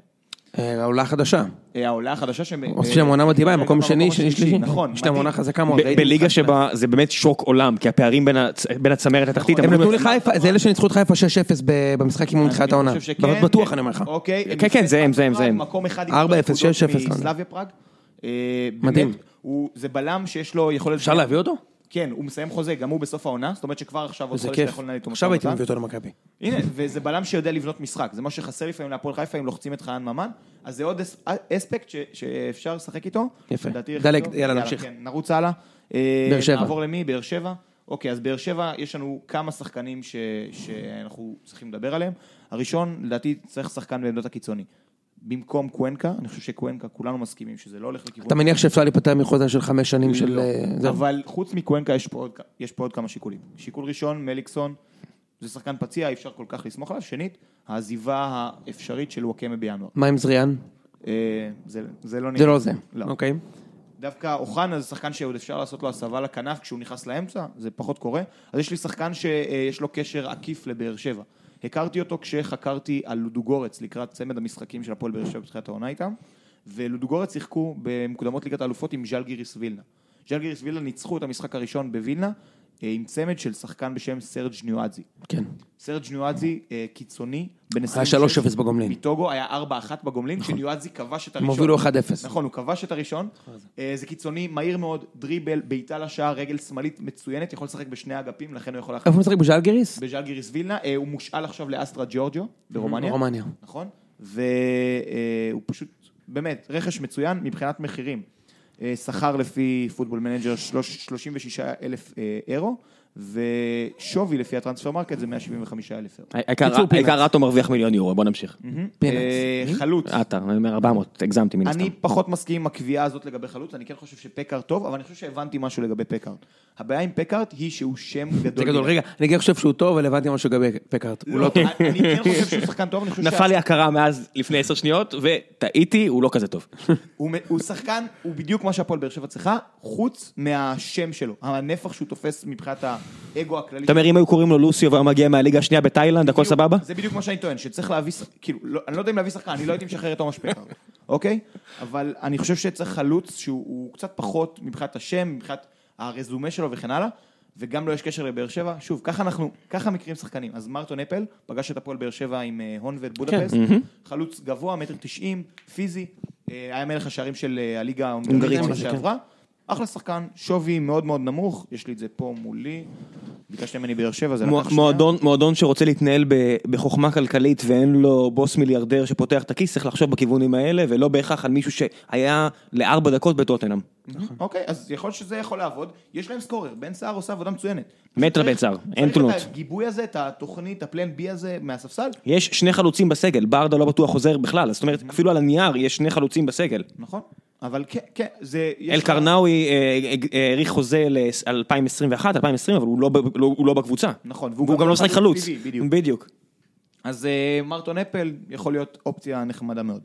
העולה החדשה. העולה החדשה ש... עושה שם עונה מדהימה, מקום שני, שני שלישי. נכון. יש להם עונה חזקה מאוד. בליגה שבה זה באמת שוק עולם, כי הפערים בין הצמרת לתחתית... הם נתנו לחיפה, זה אלה שניצחו את חיפה שש אפס במשחק עם מתחילת העונה. בטוח אני אומר לך. אוקיי. כן, כן, זה הם, זה הם, זה הם. מקום אחד... ארבע אפס, שש אפס. מסלאביה פראג. מדהים. זה בלם שיש לו יכולת... אפשר להביא אותו? כן, הוא מסיים חוזה, גם הוא בסוף העונה, זאת אומרת שכבר עכשיו עוד חודש יכול לנהל איתו. עכשיו הייתי מביא אותו למכבי. הנה, וזה בלם שיודע לבנות משחק, זה מה שחסר לפעמים להפועל חיפה, אם לוחצים את חנן ממן, אז זה עוד אספקט שאפשר לשחק איתו. יפה, דלק, יאללה נמשיך. נרוץ הלאה. באר שבע. נעבור למי? באר שבע. אוקיי, אז באר שבע יש לנו כמה שחקנים שאנחנו צריכים לדבר עליהם. הראשון, לדעתי, צריך שחקן בעמדות הקיצוני. במקום קוונקה, אני חושב שקוונקה, כולנו מסכימים שזה לא הולך לכיוון... אתה מניח שאפשר להיפטר מחוזה של חמש שנים של... אבל חוץ מקוונקה יש פה עוד כמה שיקולים. שיקול ראשון, מליקסון, זה שחקן פציע, אי אפשר כל כך לסמוך עליו. שנית, העזיבה האפשרית של וואקמה בינואר. מה עם זריאן? זה לא נראה. זה לא זה, אוקיי. דווקא אוחנה זה שחקן שעוד אפשר לעשות לו הסבה לכנף כשהוא נכנס לאמצע, זה פחות קורה. אז יש לי שחקן שיש לו קשר עקיף לבאר שבע. הכרתי אותו כשחקרתי על לודוגורץ לקראת צמד המשחקים של הפועל באר שבע בתחילת העונה איתם, ולודוגורץ שיחקו במקודמות ליגת האלופות עם ז'לגיריס וילנה. ז'לגיריס וילנה ניצחו את המשחק הראשון בווילנה עם צמד של שחקן בשם סרג' ניואדזי. כן. סרג' ניואדזי קיצוני, בן עשרים ושש, היה שלוש אפס בגומלין. מטוגו היה ארבע אחת בגומלין, שניואדזי כבש את הראשון. מוביל לו אחד אפס. נכון, הוא כבש את הראשון. זה קיצוני, מהיר מאוד, דריבל, בעיטה לשער, רגל שמאלית מצוינת, יכול לשחק בשני האגפים, לכן הוא יכול להחליט. איפה הוא משחק בז'לגיריס? בז'לגיריס וילנה, הוא מושאל עכשיו לאסטרה ג'ורג'יו, ברומניה. ברומניה. נכון? והוא פשוט, באמת, רכש מצוין מבחינת מחירים. שכר לפי פוטבול מנג'ר שלושים ושישה אלף אירו, ושווי לפי הטרנספר מרקט זה מאה שבעים וחמישה אלף. העיקר רטו מרוויח מיליון יורו, בוא נמשיך. חלוץ. אתה, ארבע מאות, הגזמתי מן הסתם. אני פחות מסכים עם הקביעה הזאת לגבי חלוץ, אני כן חושב שפקארט טוב, אבל אני חושב שהבנתי משהו לגבי פקארט. הבעיה עם פקארט היא שהוא שם גדול. רגע, אני כן חושב שהוא טוב, אבל הבנתי משהו לגבי פקארט. הוא לא טוב. אני כן חושב שהוא שחקן טוב. נפל לי הכרה מאז לפני עשר שניות, וטעיתי, הוא לא כזה טוב. הוא שחקן, הוא בדיוק מה שהפועל באר שבע צריכה, חוץ מהשם שלו, הנפח שהוא תופס מבחינת האגו הכללי. אתה אומר, אם היו קוראים לו לוסיו והוא מגיע מהליגה השנייה בתאילנד, הכל סבבה? זה בדיוק מה שאני טוען, שצריך להביא, כאילו, אני לא יודע אם להביא שחקן, אני לא הייתי משחרר את תומש פקארט, אוקיי? אבל אני חושב שצריך חלוץ שהוא קצת פחות מבחינת השם, מבחינת הרזומה שלו וכן הלאה, וגם לא יש קשר לבאר שבע. שוב, ככה אנחנו, ככה מכירים שחקנים. אז מרטון אפל פגש את הפועל באר שבע עם הונבד בודפסט, חלוץ גבוה, מטר תשעים, פיזי, היה מלך השערים של הליגה ההונגרית שעברה. אחלה שחקן, שווי מאוד מאוד נמוך, יש לי את זה פה מולי, ביקשתי ממני באר שבע, זה לקח שנייה. מועדון שרוצה להתנהל בחוכמה כלכלית, ואין לו בוס מיליארדר שפותח את הכיס, צריך לחשוב בכיוונים האלה, ולא בהכרח על מישהו שהיה לארבע דקות בטוטנהאם. אוקיי, אז יכול להיות שזה יכול לעבוד, יש להם סקורר, בן סער עושה עבודה מצוינת. מטר בן סער, אין תלונות. צריך את הגיבוי הזה, את התוכנית, הפלן בי הזה מהספסל. יש שני חלוצים בסגל, ברדה לא בטוח חוזר בכלל, זאת אומרת, אפילו על הנייר יש שני חלוצים בסגל. נכון. אבל כן, כן, זה... אל קרנאוי העריך חוזה ל-אלפיים עשרים ואחת, אלפיים ועשרים, אבל הוא לא בקבוצה. נכון. והוא גם לא משחק חלוץ. בדיוק. אז מרטון אפל יכול להיות אופציה נחמדה מאוד.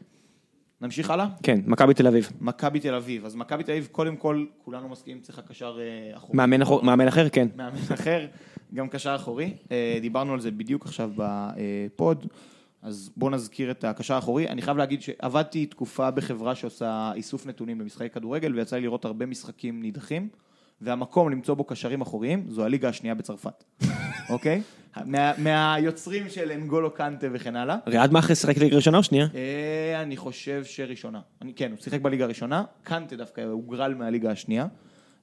נמשיך הלאה? כן, מכבי תל אביב. מכבי תל אביב. אז מכבי תל אביב, קודם כל, כולנו מסכימים, צריך הקשר אחורי. מאמן אחר, כן. מאמן אחר, גם קשר אחורי. דיברנו על זה בדיוק עכשיו בפוד. אז בוא נזכיר את הקשר האחורי. אני חייב להגיד שעבדתי תקופה בחברה שעושה איסוף נתונים במשחקי כדורגל, ויצא לי לראות הרבה משחקים נידחים, והמקום למצוא בו קשרים אחוריים, זו הליגה השנייה בצרפת. אוקיי? מהיוצרים של אנגולו קנטה וכן הלאה. ריאד מאחר שיחק ליגה ראשונה או שנייה? אני חושב שראשונה. כן, הוא שיחק בליגה הראשונה, קנטה דווקא הוגרל מהליגה השנייה,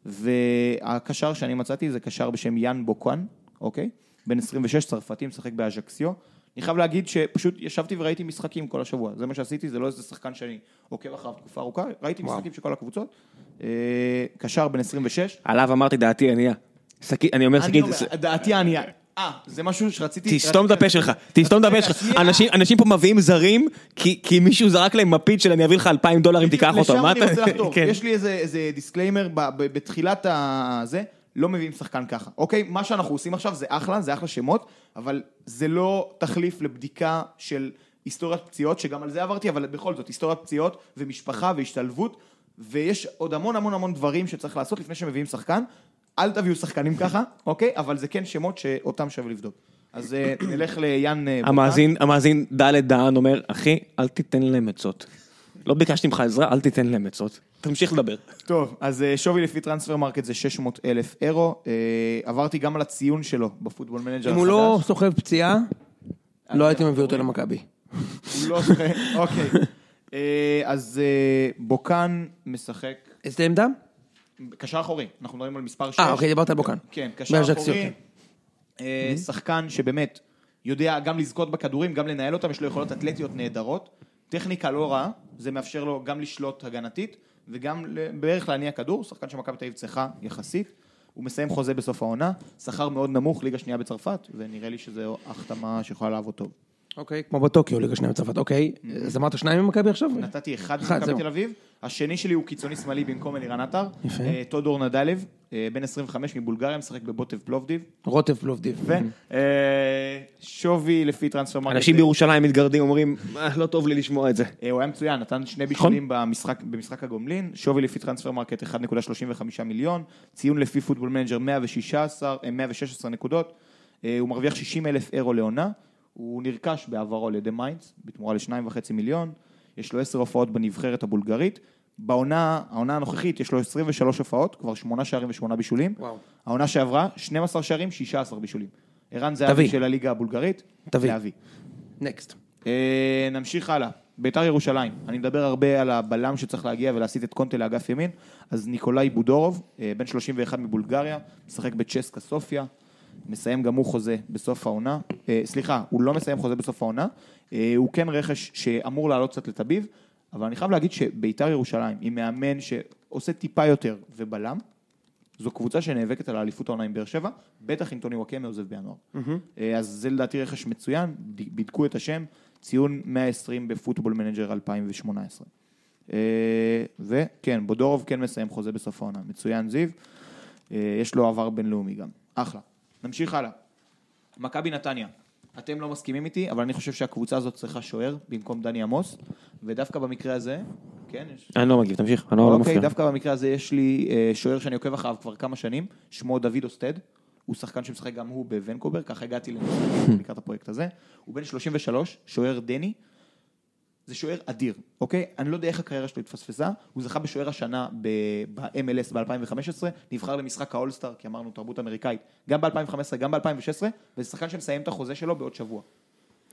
והקשר שאני מצאתי זה קשר בשם יאן בוקואן, אוקיי? בן עשרים ושש, צרפתי, משחק באז'קסיו. אני חייב להגיד שפשוט ישבתי וראיתי משחקים כל השבוע. זה מה שעשיתי, זה לא איזה שחקן שאני עוקב אחריו תקופה ארוכה. ראיתי משחקים של כל הקבוצות. קשר בן עשרים ושש. עליו אמרתי דעתי ענייה. אני אומר שקית... דעתי ענייה. אה, זה משהו שרציתי... תסתום את הפה שלך. תסתום את הפה שלך. אנשים פה מביאים זרים, כי מישהו זרק להם מפית של אני אביא לך אלפיים דולרים, תיקח אותו. לשם אני רוצה לחתור. יש לי איזה דיסקליימר בתחילת הזה. לא מביאים שחקן ככה. אוקיי, מה שאנחנו עושים עכשיו זה אחלה, זה אחלה שמות, אבל זה לא תחליף לבדיקה של היסטוריית פציעות, שגם על זה עברתי, אבל בכל זאת, היסטוריית פציעות ומשפחה והשתלבות, ויש עוד המון המון המון דברים שצריך לעשות לפני שמביאים שחקן. אל תביאו שחקנים ככה, אוקיי? אבל זה כן שמות שאותם שווה לבדוק. אז נלך ליאן... המאזין, המאזין ד' דהן אומר, אחי, אל תיתן להם עצות. לא ביקשתי ממך עזרה, אל תיתן להם עצות. תמשיך לדבר. טוב, אז שווי לפי טרנספר מרקט זה שש מאות אלף אירו. עברתי גם על הציון שלו בפוטבול מנג'ר. אם הוא לא סוחב פציעה, לא הייתי מביא אותו למכבי. הוא לא סוחב, אוקיי. אז בוקן משחק... איזה עמדה? קשר אחורי, אנחנו מדברים על מספר שש. אה, אוקיי, דיברת על בוקן. כן, קשר אחורי. שחקן שבאמת יודע גם לזכות בכדורים, גם לנהל אותם, יש לו יכולות אתלטיות נהדרות. טכניקה לא רעה, זה מאפשר לו גם לשלוט הגנתית, וגם בערך להניע כדור, שחקן שמכבי תל אביב צריכה יחסית, הוא מסיים חוזה בסוף העונה, שכר מאוד נמוך, ליגה שנייה בצרפת, ונראה לי שזו החתמה שיכולה לעבוד טוב. אוקיי, כמו בטוקיו, ליגה שנייה בצרפת, אוקיי, אז אמרת שניים ממכבי עכשיו? נתתי אחד ממכבי תל אביב, השני שלי הוא קיצוני שמאלי במקום אלירן עטר, תודור נדלב, בן עשרים וחמש מבולגריה, משחק ברוטב פלובדיב. רוטב פלובדיב. שווי לפי טרנספר מרקט. אנשים בירושלים מתגרדים, אומרים, לא טוב לי לשמוע את זה. הוא היה מצוין, נתן שני בישולים במשחק הגומלין, שווי לפי טרנספר מרקט אחד נקודה שלושים וחמישה מיליון, ציון לפי פוטבול מנג'ר מאה ושש עשרה נקודות, הוא מרוויח שישים אלף אירו לעונה, הוא נרכש בעברו לידי מיינץ, בתמורה ל-שניים וחצי מיליון, יש לו עשר הופעות בנבחרת הבולגרית, בעונה, העונה הנוכחית, יש לו עשרים ושלוש הופעות, כבר שמונה שערים ושמונה בישולים. וואו. העונה שעברה, שנים עשר שערים, שישה עשר בישולים. ערן זהבי של הליגה הבולגרית. תביא. להביא. נקסט. אה, נמשיך הלאה. ביתר ירושלים. אני מדבר הרבה על הבלם שצריך להגיע ולהסיט את קונטה לאגף ימין. אז ניקולאי בודורוב, אה, בן שלושים ואחת מבולגריה, משחק בצ'סקה סופיה. מסיים גם הוא חוזה בסוף העונה. אה, סליחה, הוא לא מסיים חוזה בסוף העונה. אה, הוא כן רכש שאמור לעלות קצת לתביב. אבל אני חייב להגיד שביתר ירושלים, היא מאמן שעושה טיפה יותר ובלם, זו קבוצה שנאבקת על האליפות העונה עם באר שבע, בטח עם טוני וואקמה עוזב בינואר. אז זה לדעתי רכש מצוין, בדקו את השם, ציון מאה ועשרים בפוטבול מנג'ר אלפיים שמונה עשרה. וכן, בודורוב כן מסיים חוזה בסוף העונה, מצוין זיו, יש לו עבר בינלאומי גם. אחלה. נמשיך הלאה. מכבי נתניה. אתם לא מסכימים איתי, אבל אני חושב שהקבוצה הזאת צריכה שוער במקום דני עמוס, ודווקא במקרה הזה, כן, יש... אני לא מגיב, תמשיך, אני לא מפריע. אוקיי, דווקא במקרה הזה יש לי שוער שאני עוקב אחריו כבר כמה שנים, שמו דוד אוסטד, הוא שחקן שמשחק גם הוא בוונקובר, ככה הגעתי לנסות לקראת הפרויקט הזה, הוא בן שלושים ושלוש, שוער דני, זה שוער אדיר, אוקיי? אני לא יודע איך הקריירה שלו התפספסה, הוא זכה בשוער השנה ב-אם אל אס ב-אלפיים וחמש עשרה, נבחר למשחק האולסטאר, כי אמרנו תרבות אמריקאית, גם ב-אלפיים וחמש עשרה, גם ב-אלפיים ושש עשרה, וזה שחקן שמסיים את החוזה שלו בעוד שבוע.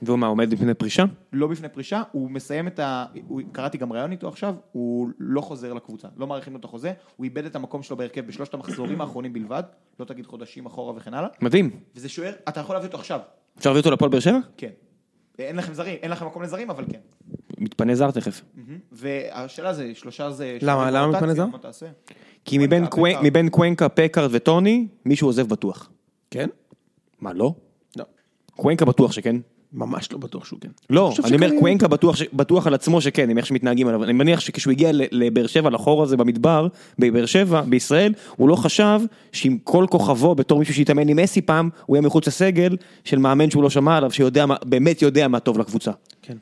והוא מה, עומד בפני פרישה? לא בפני פרישה, הוא מסיים את ה... קראתי גם רעיון איתו עכשיו, הוא לא חוזר לקבוצה, לא מעריכים לו את החוזה, הוא איבד את המקום שלו בהרכב בשלושת המחזורים האחרונים בלבד, לא תגיד חודשים אחורה וכן הלאה. מדהים. וזה שוער, אתה יכול להביא אותו עכשיו. אפשר להביא אותו לפועל באר שבע? כן. אין לכם זרים, אין לכם מקום לזרים, אבל כן. מתפנה זר תכף. והשאלה זה, שלושה זה... למה, למה מתפנה זר? כי מבין קוונקה, פקארד וטוני, מישהו עוזב בטוח. כן? מה, לא? לא. קוונקה בטוח שכן? ממש לא בטוח שהוא כן. לא, אני אומר קוונקה בטוח על עצמו שכן, עם איך שמתנהגים עליו. אני מניח שכשהוא הגיע לבאר שבע, לחור הזה במדבר, בבאר שבע, בישראל, הוא לא חשב שעם כל כוכבו, בתור מישהו שהתאמן עם מסי פעם, הוא היה מחוץ לסגל של מאמן שהוא לא שמע עליו, שבאמת יודע מה טוב לקבוצה. כן.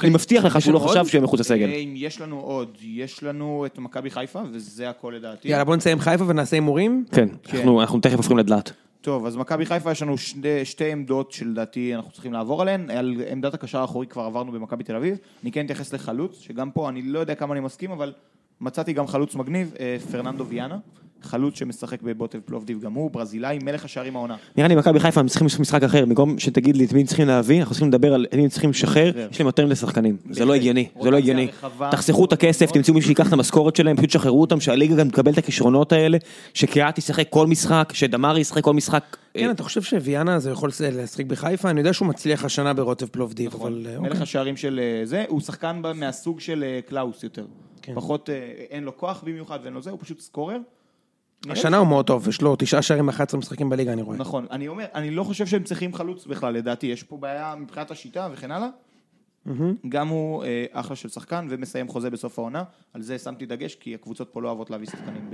אני מבטיח לך שהוא לא חשב שהוא מחוץ לסגל. יש לנו עוד, יש לנו את מכבי חיפה, וזה הכל לדעתי. יאללה, בוא נסיים חיפה ונעשה הימורים. כן, אנחנו תכף הופכים לדלת. טוב, אז מכבי חיפה יש לנו שני, שתי עמדות שלדעתי אנחנו צריכים לעבור עליהן, על עמדת הקשר האחורי כבר עברנו במכבי תל אביב, אני כן אתייחס לחלוץ, שגם פה אני לא יודע כמה אני מסכים, אבל מצאתי גם חלוץ מגניב, פרננדו ויאנה, חלוץ שמשחק בבוטב פלובדיב גם הוא, ברזילאי, מלך השערים העונה. נראה לי מכבי חיפה, הם צריכים משחק אחר, במקום שתגיד לי את מי צריכים להביא, אנחנו צריכים לדבר על מי צריכים לשחרר, יש להם יותר מדי שחקנים, זה לא הגיוני, זה לא הגיוני. תחסכו את הכסף, תמצאו מי שיקח את המשכורת שלהם, פשוט שחררו אותם, שהליגה גם תקבל את הכישרונות האלה, שקהת ישחק כל משחק, שדמרי ישחק כל משחק. כן, אתה חושב שוויאנה זה יכול לשחק בחיפה? אני יודע שהוא מצליח השנה ברוטב פלובדיב, אבל מלך השערים של זה, הוא שחקן מהסוג של קלאוס יותר. פחות, אין לו כוח במיוחד ואין לו זה, הוא פשוט סקורר. השנה הוא מאוד טוב, יש לו תשעה שערים אחת עשרה משחקים בליגה, אני רואה. נכון, אני אומר, אני לא חושב שהם צריכים חלוץ בכלל, לדעתי, יש פה בעיה מבחינת השיטה וכן הלאה. גם הוא אחלה של שחקן ומסיים חוזה בסוף העונה, על זה שמתי דגש, כי הקבוצות פה לא אוהבות להביא שחקנים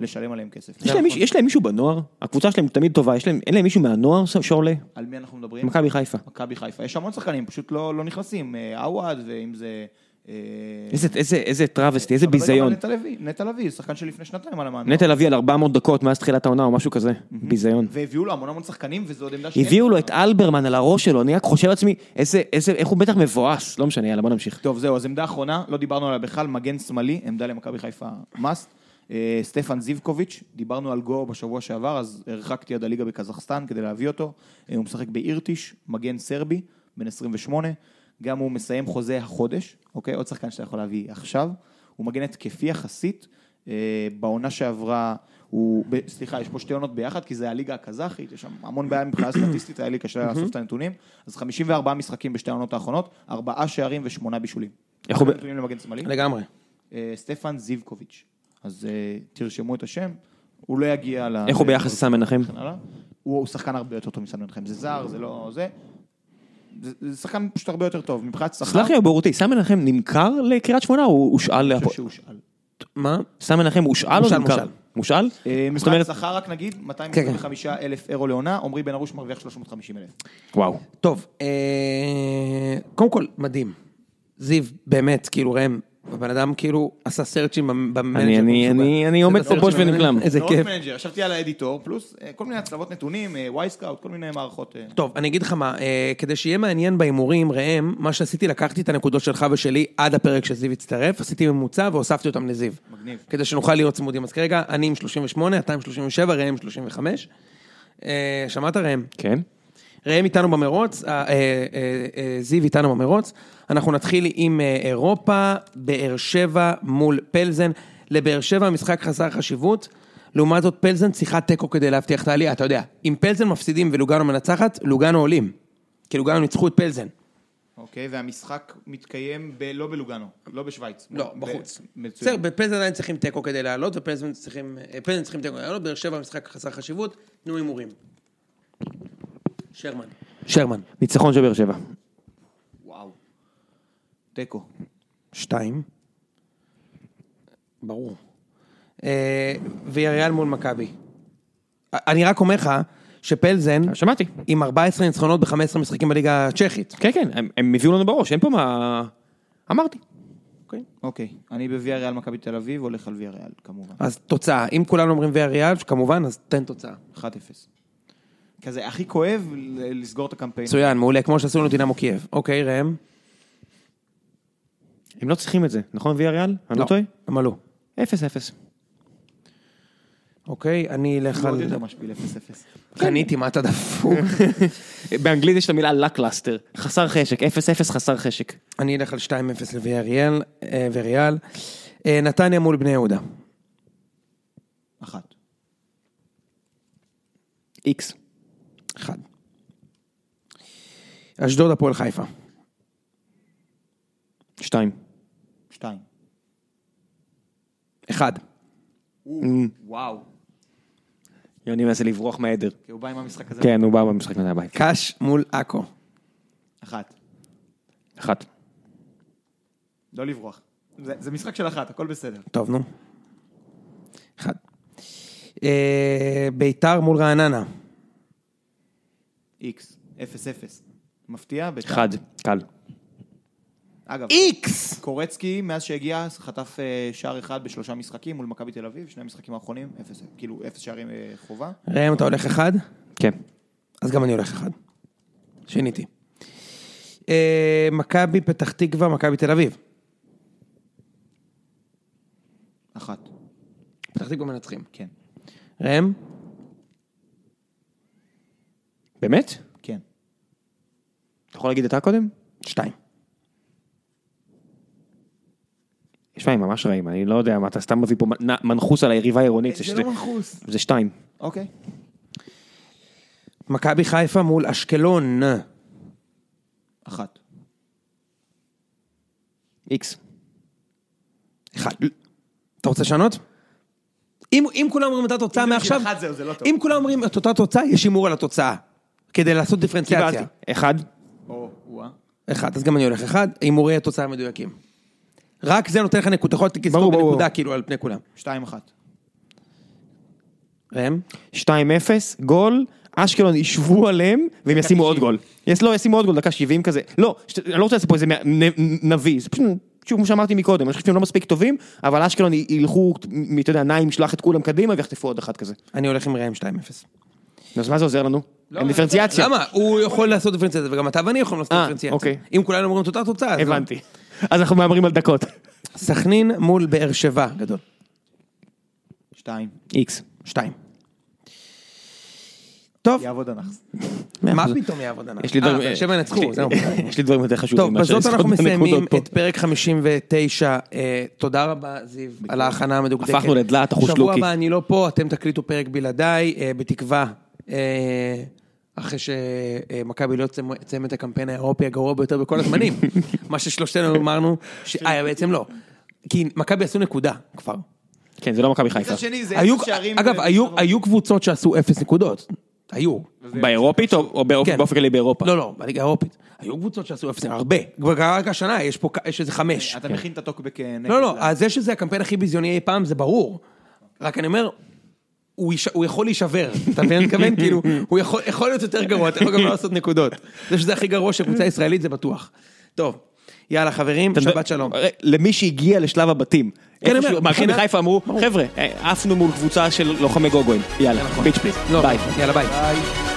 לשלם עליהם כסף. יש להם מישהו בנוער? הקבוצה שלהם תמיד טובה, אין להם מישהו מהנוער שעולה? על מי אנחנו מדברים? מכבי חיפה. מכבי חיפה, יש המון שחקנים, פשוט לא נכנסים, עווד ואם זה... איזה, איזה, איזה טרבסטי, איזה ביזיון. נטע לוי, נטע לוי, שחקן שלפני שנתיים על המענה. נטע לוי על ארבע מאות דקות מאז תחילת העונה או משהו כזה, ביזיון. והביאו לו המון המון שחקנים, וזו עוד עמדה ש... הביאו לו את אלברמן על הראש שלו, אני רק חושב לעצמי, איזה, איזה, איך הוא בטח מבואס, לא משנה, יאללה, בוא נמשיך. טוב, זהו, אז עמדה האחרונה, לא דיברנו עליה בכלל, מגן שמאלי, עמדה למכבי חיפה, מאסט. סטפן זיבקוביץ', דיברנו על גו בשבוע שעבר, אז הרחקתי עד הליגה בקזחסטן כדי להביא אותו. הוא משחק באירטיש, מגן סרבי, בן עשרים ושמונה. גם הוא מסיים חוזה החודש, אוקיי? עוד שחקן שאתה יכול להביא עכשיו. הוא מגן התקפי יחסית, אה, בעונה שעברה, הוא, ב, סליחה, יש פה שתי עונות ביחד, כי זה הליגה הקזחית, יש שם המון בעיה מבחינה סטטיסטית, היה לי קשה לאסוף את הנתונים, אז חמישים וארבעה משחקים בשתי העונות האחרונות, ארבעה שערים ושמונה בישולים. איך הוא... נתונים למגן שמאלי? לגמרי. אה, סטפן זיבקוביץ'. אז אה, תרשמו את השם, הוא לא יגיע ל... איך הוא ביחס לסן מנחם? הוא, הוא שחקן הרבה יותר טוב מסן מנחם. זה זר, זה לא, זה... זה שחקן פשוט הרבה יותר טוב, מבחינת שחקן. סלח לי, בורותי, סם מנחם נמכר לקריית שמונה, או הוא שאל? אני חושב שהוא שאל. מה? סם מנחם, הוא שאל או נמכר? מושאל? מבחינת שכר רק נגיד, מאתיים עשרים וחמישה אלף אירו לעונה, עומרי בן ארוש מרוויח שלוש מאות וחמישים אלף. וואו. טוב, קודם כל, מדהים. זיו, באמת, כאילו, רם, הבן אדם כאילו עשה סרצ'ים במנג'ר. אני עומד פה פוש ונגלם. איזה כיף. נורא מנג'ר, ישבתי על האדיטור, פלוס כל מיני הצלבות נתונים, וייסקאוט, כל מיני מערכות. טוב, אני אגיד לך מה, כדי שיהיה מעניין בהימורים, ראם, מה שעשיתי, לקחתי את הנקודות שלך ושלי עד הפרק שזיו הצטרף, עשיתי ממוצע והוספתי אותם לזיו. מגניב. כדי שנוכל להיות צמודים. אז כרגע, אני עם שלושים ושמונה, אתה עם שלושים ושבע, ראם שלושים וחמש. שמעת, ראם? כן. ראם איתנו במרוץ, זיו איתנו במרוץ, אנחנו נתחיל עם אירופה, באר שבע מול פלזן, לבאר שבע משחק חסר חשיבות, לעומת זאת פלזן צריכה טקו כדי להבטיח את העלייה, אתה יודע, אם פלזן מפסידים ולוגנו מנצחת, לוגנו עולים, כי לוגנו ניצחו את פלזן, אוקיי, והמשחק מתקיים לא בלוגנו, לא בשוויץ. לא, בחוץ. בסדר, בפזן עדיין צריכים טקו כדי לעלות, ופזן צריכים טקו כדי לעלות, באר שבע המשחק חסר חשיבות, תנו הימורים. שרמן. שרמן. ניצחון של באר שבע. וואו. טקו. שתיים. ברור. ויריאל מול מכבי. אני רק אומר לך, שפלזן, שמעתי, עם ארבע עשרה ניצחונות ב-חמישה עשר משחקים בליגה הצ'כית. כן, כן, הם, הם הביאו לנו בראש, אין פה מה... אמרתי. אוקיי. אוקיי, אני בוויה ריאל מכבי תל אביב, הולך על ויה ריאל, כמובן. אז תוצאה, אם כולנו אומרים ויה ריאל, כמובן, אז תן תוצאה. אחת אפס. כזה, הכי כואב לסגור את הקמפיין. צוין, מעולה, כמו שעשו לנו דינמו קייב. אוקיי, רם. הם לא צריכים את זה, נכון, ויה ריאל? אני לא טועה? הם עלו. אפס אפס. אוקיי, אני אלך על... חניתי, מה אתה דפוק? באנגלית יש את המילה לקלאסטר, חסר חשק, אפס אפס חסר חשק. אני אלך על שתיים אפס לויאריאל, וריאל. נתניה מול בני יהודה. אחת. איקס. אחד. אשדוד הפועל חיפה. שתיים. שתיים. אחד. וואו. יוני מנסה לברוח מהעדר. כי הוא בא עם המשחק הזה. כן, הוא בא עם המשחק הזה הבית. קש מול אקו. אחת. אחת. לא לברוח. זה משחק של אחת, הכל בסדר. טוב, נו. אחד. ביתר מול רעננה. איקס. אפס אפס. מפתיע? אחד. קל. אגב, איקס! קורצקי, מאז שהגיע, חטף שער אחד בשלושה משחקים, מול מכבי תל אביב, שני המשחקים האחרונים, אפס, כאילו, אפס שערים חובה. רם, אתה הולך אחד? כן. אז גם אני הולך אחד. שיניתי. מכבי פתח תקווה, מכבי תל אביב. אחת. פתח תקווה מנצחים. כן. רם? באמת? כן. אתה יכול להגיד אתה קודם? שתיים. יש פעמים ממש רעים, אני לא יודע מה, אתה סתם מביא פה מנחוס על היריבה העירונית. זה לא מנחוס. זה שתיים. אוקיי. מכבי חיפה מול אשקלון. אחת. איקס. אחד. אתה רוצה לשנות? אם כולם אומרים את התוצאה מעכשיו, אם כולם אומרים את אותה תוצאה, יש שימור על התוצאה, כדי לעשות דיפרנציאציה. אחד. אחד, אז גם אני הולך אחד, הימורי התוצאה המדויקים. רק זה נותן לך נקודה, יכול לזכור בנקודה כאילו על פני כולם. שתיים אחת. רם? שתיים אפס, גול, אשקלון ישבו עליהם, והם ישימו עוד גול. לא, ישימו עוד גול, דקה שבעים כזה. לא, אני לא רוצה לעשות פה איזה נביא, זה פשוט, כמו שאמרתי מקודם, אני חושב שהם לא מספיק טובים, אבל אשקלון ילכו, אתה יודע, נעים, שלח את כולם קדימה, ויחטפו עוד אחת כזה. אני הולך עם רם שתיים אפס. אז מה זה עוזר לנו? אין דיפרנציאציה. למה? הוא יכול לעשות דיפרנציאציה, וגם אתה ואני יכולים לעשות דיפרנציאציה. אם כולנו אומרים תוצאה, תוצאה. הבנתי. אז אנחנו מאמרים על דקות. סכנין מול באר שבע, גדול. שתיים. איקס. שתיים. טוב. יעבוד הנחס. מה פתאום יעבוד הנחס? יש לי דברים... אה, שבע נצחו. יש לי דברים יותר חשובים. טוב, בזאת אנחנו מסיימים את פרק חמישים ותשע. תודה רבה, זיו, על ההכנה המדוקדקת. הפכנו לדלת, אחוש לוקי. שבוע הבא אני לא פה, אתם תקליטו פרק בלעדיי, בתקווה. אחרי שמכבי לא ציימה את הקמפיין האירופי הגרוע ביותר בכל הזמנים, מה ששלושתנו אמרנו, אה, בעצם לא, כי מכבי עשו נקודה כבר. כן, זה לא מכבי חיפה. אגב, היו קבוצות שעשו אפס נקודות, היו. באירופית או באופן כללי באירופה? לא, לא, בליגה האירופית. היו קבוצות שעשו אפס, הרבה. רק השנה יש איזה חמש. אתה מכין את הטוקבק נגד. לא, לא, אז זה שזה הקמפיין הכי ביזיוני אי פעם, זה ברור. רק אני אומר... הוא יכול להישבר, אתה מתכוון? כאילו, הוא יכול להיות יותר גרוע, אתה יכול גם לא לעשות נקודות. זה שזה הכי גרוע של קבוצה ישראלית, זה בטוח. טוב, יאללה חברים, שבת שלום. למי שהגיע לשלב הבתים, מאחרים בחיפה אמרו, חבר'ה, עפנו מול קבוצה של לוחמי גוגוין. יאללה, ביץ' פליז. ביי. יאללה, ביי.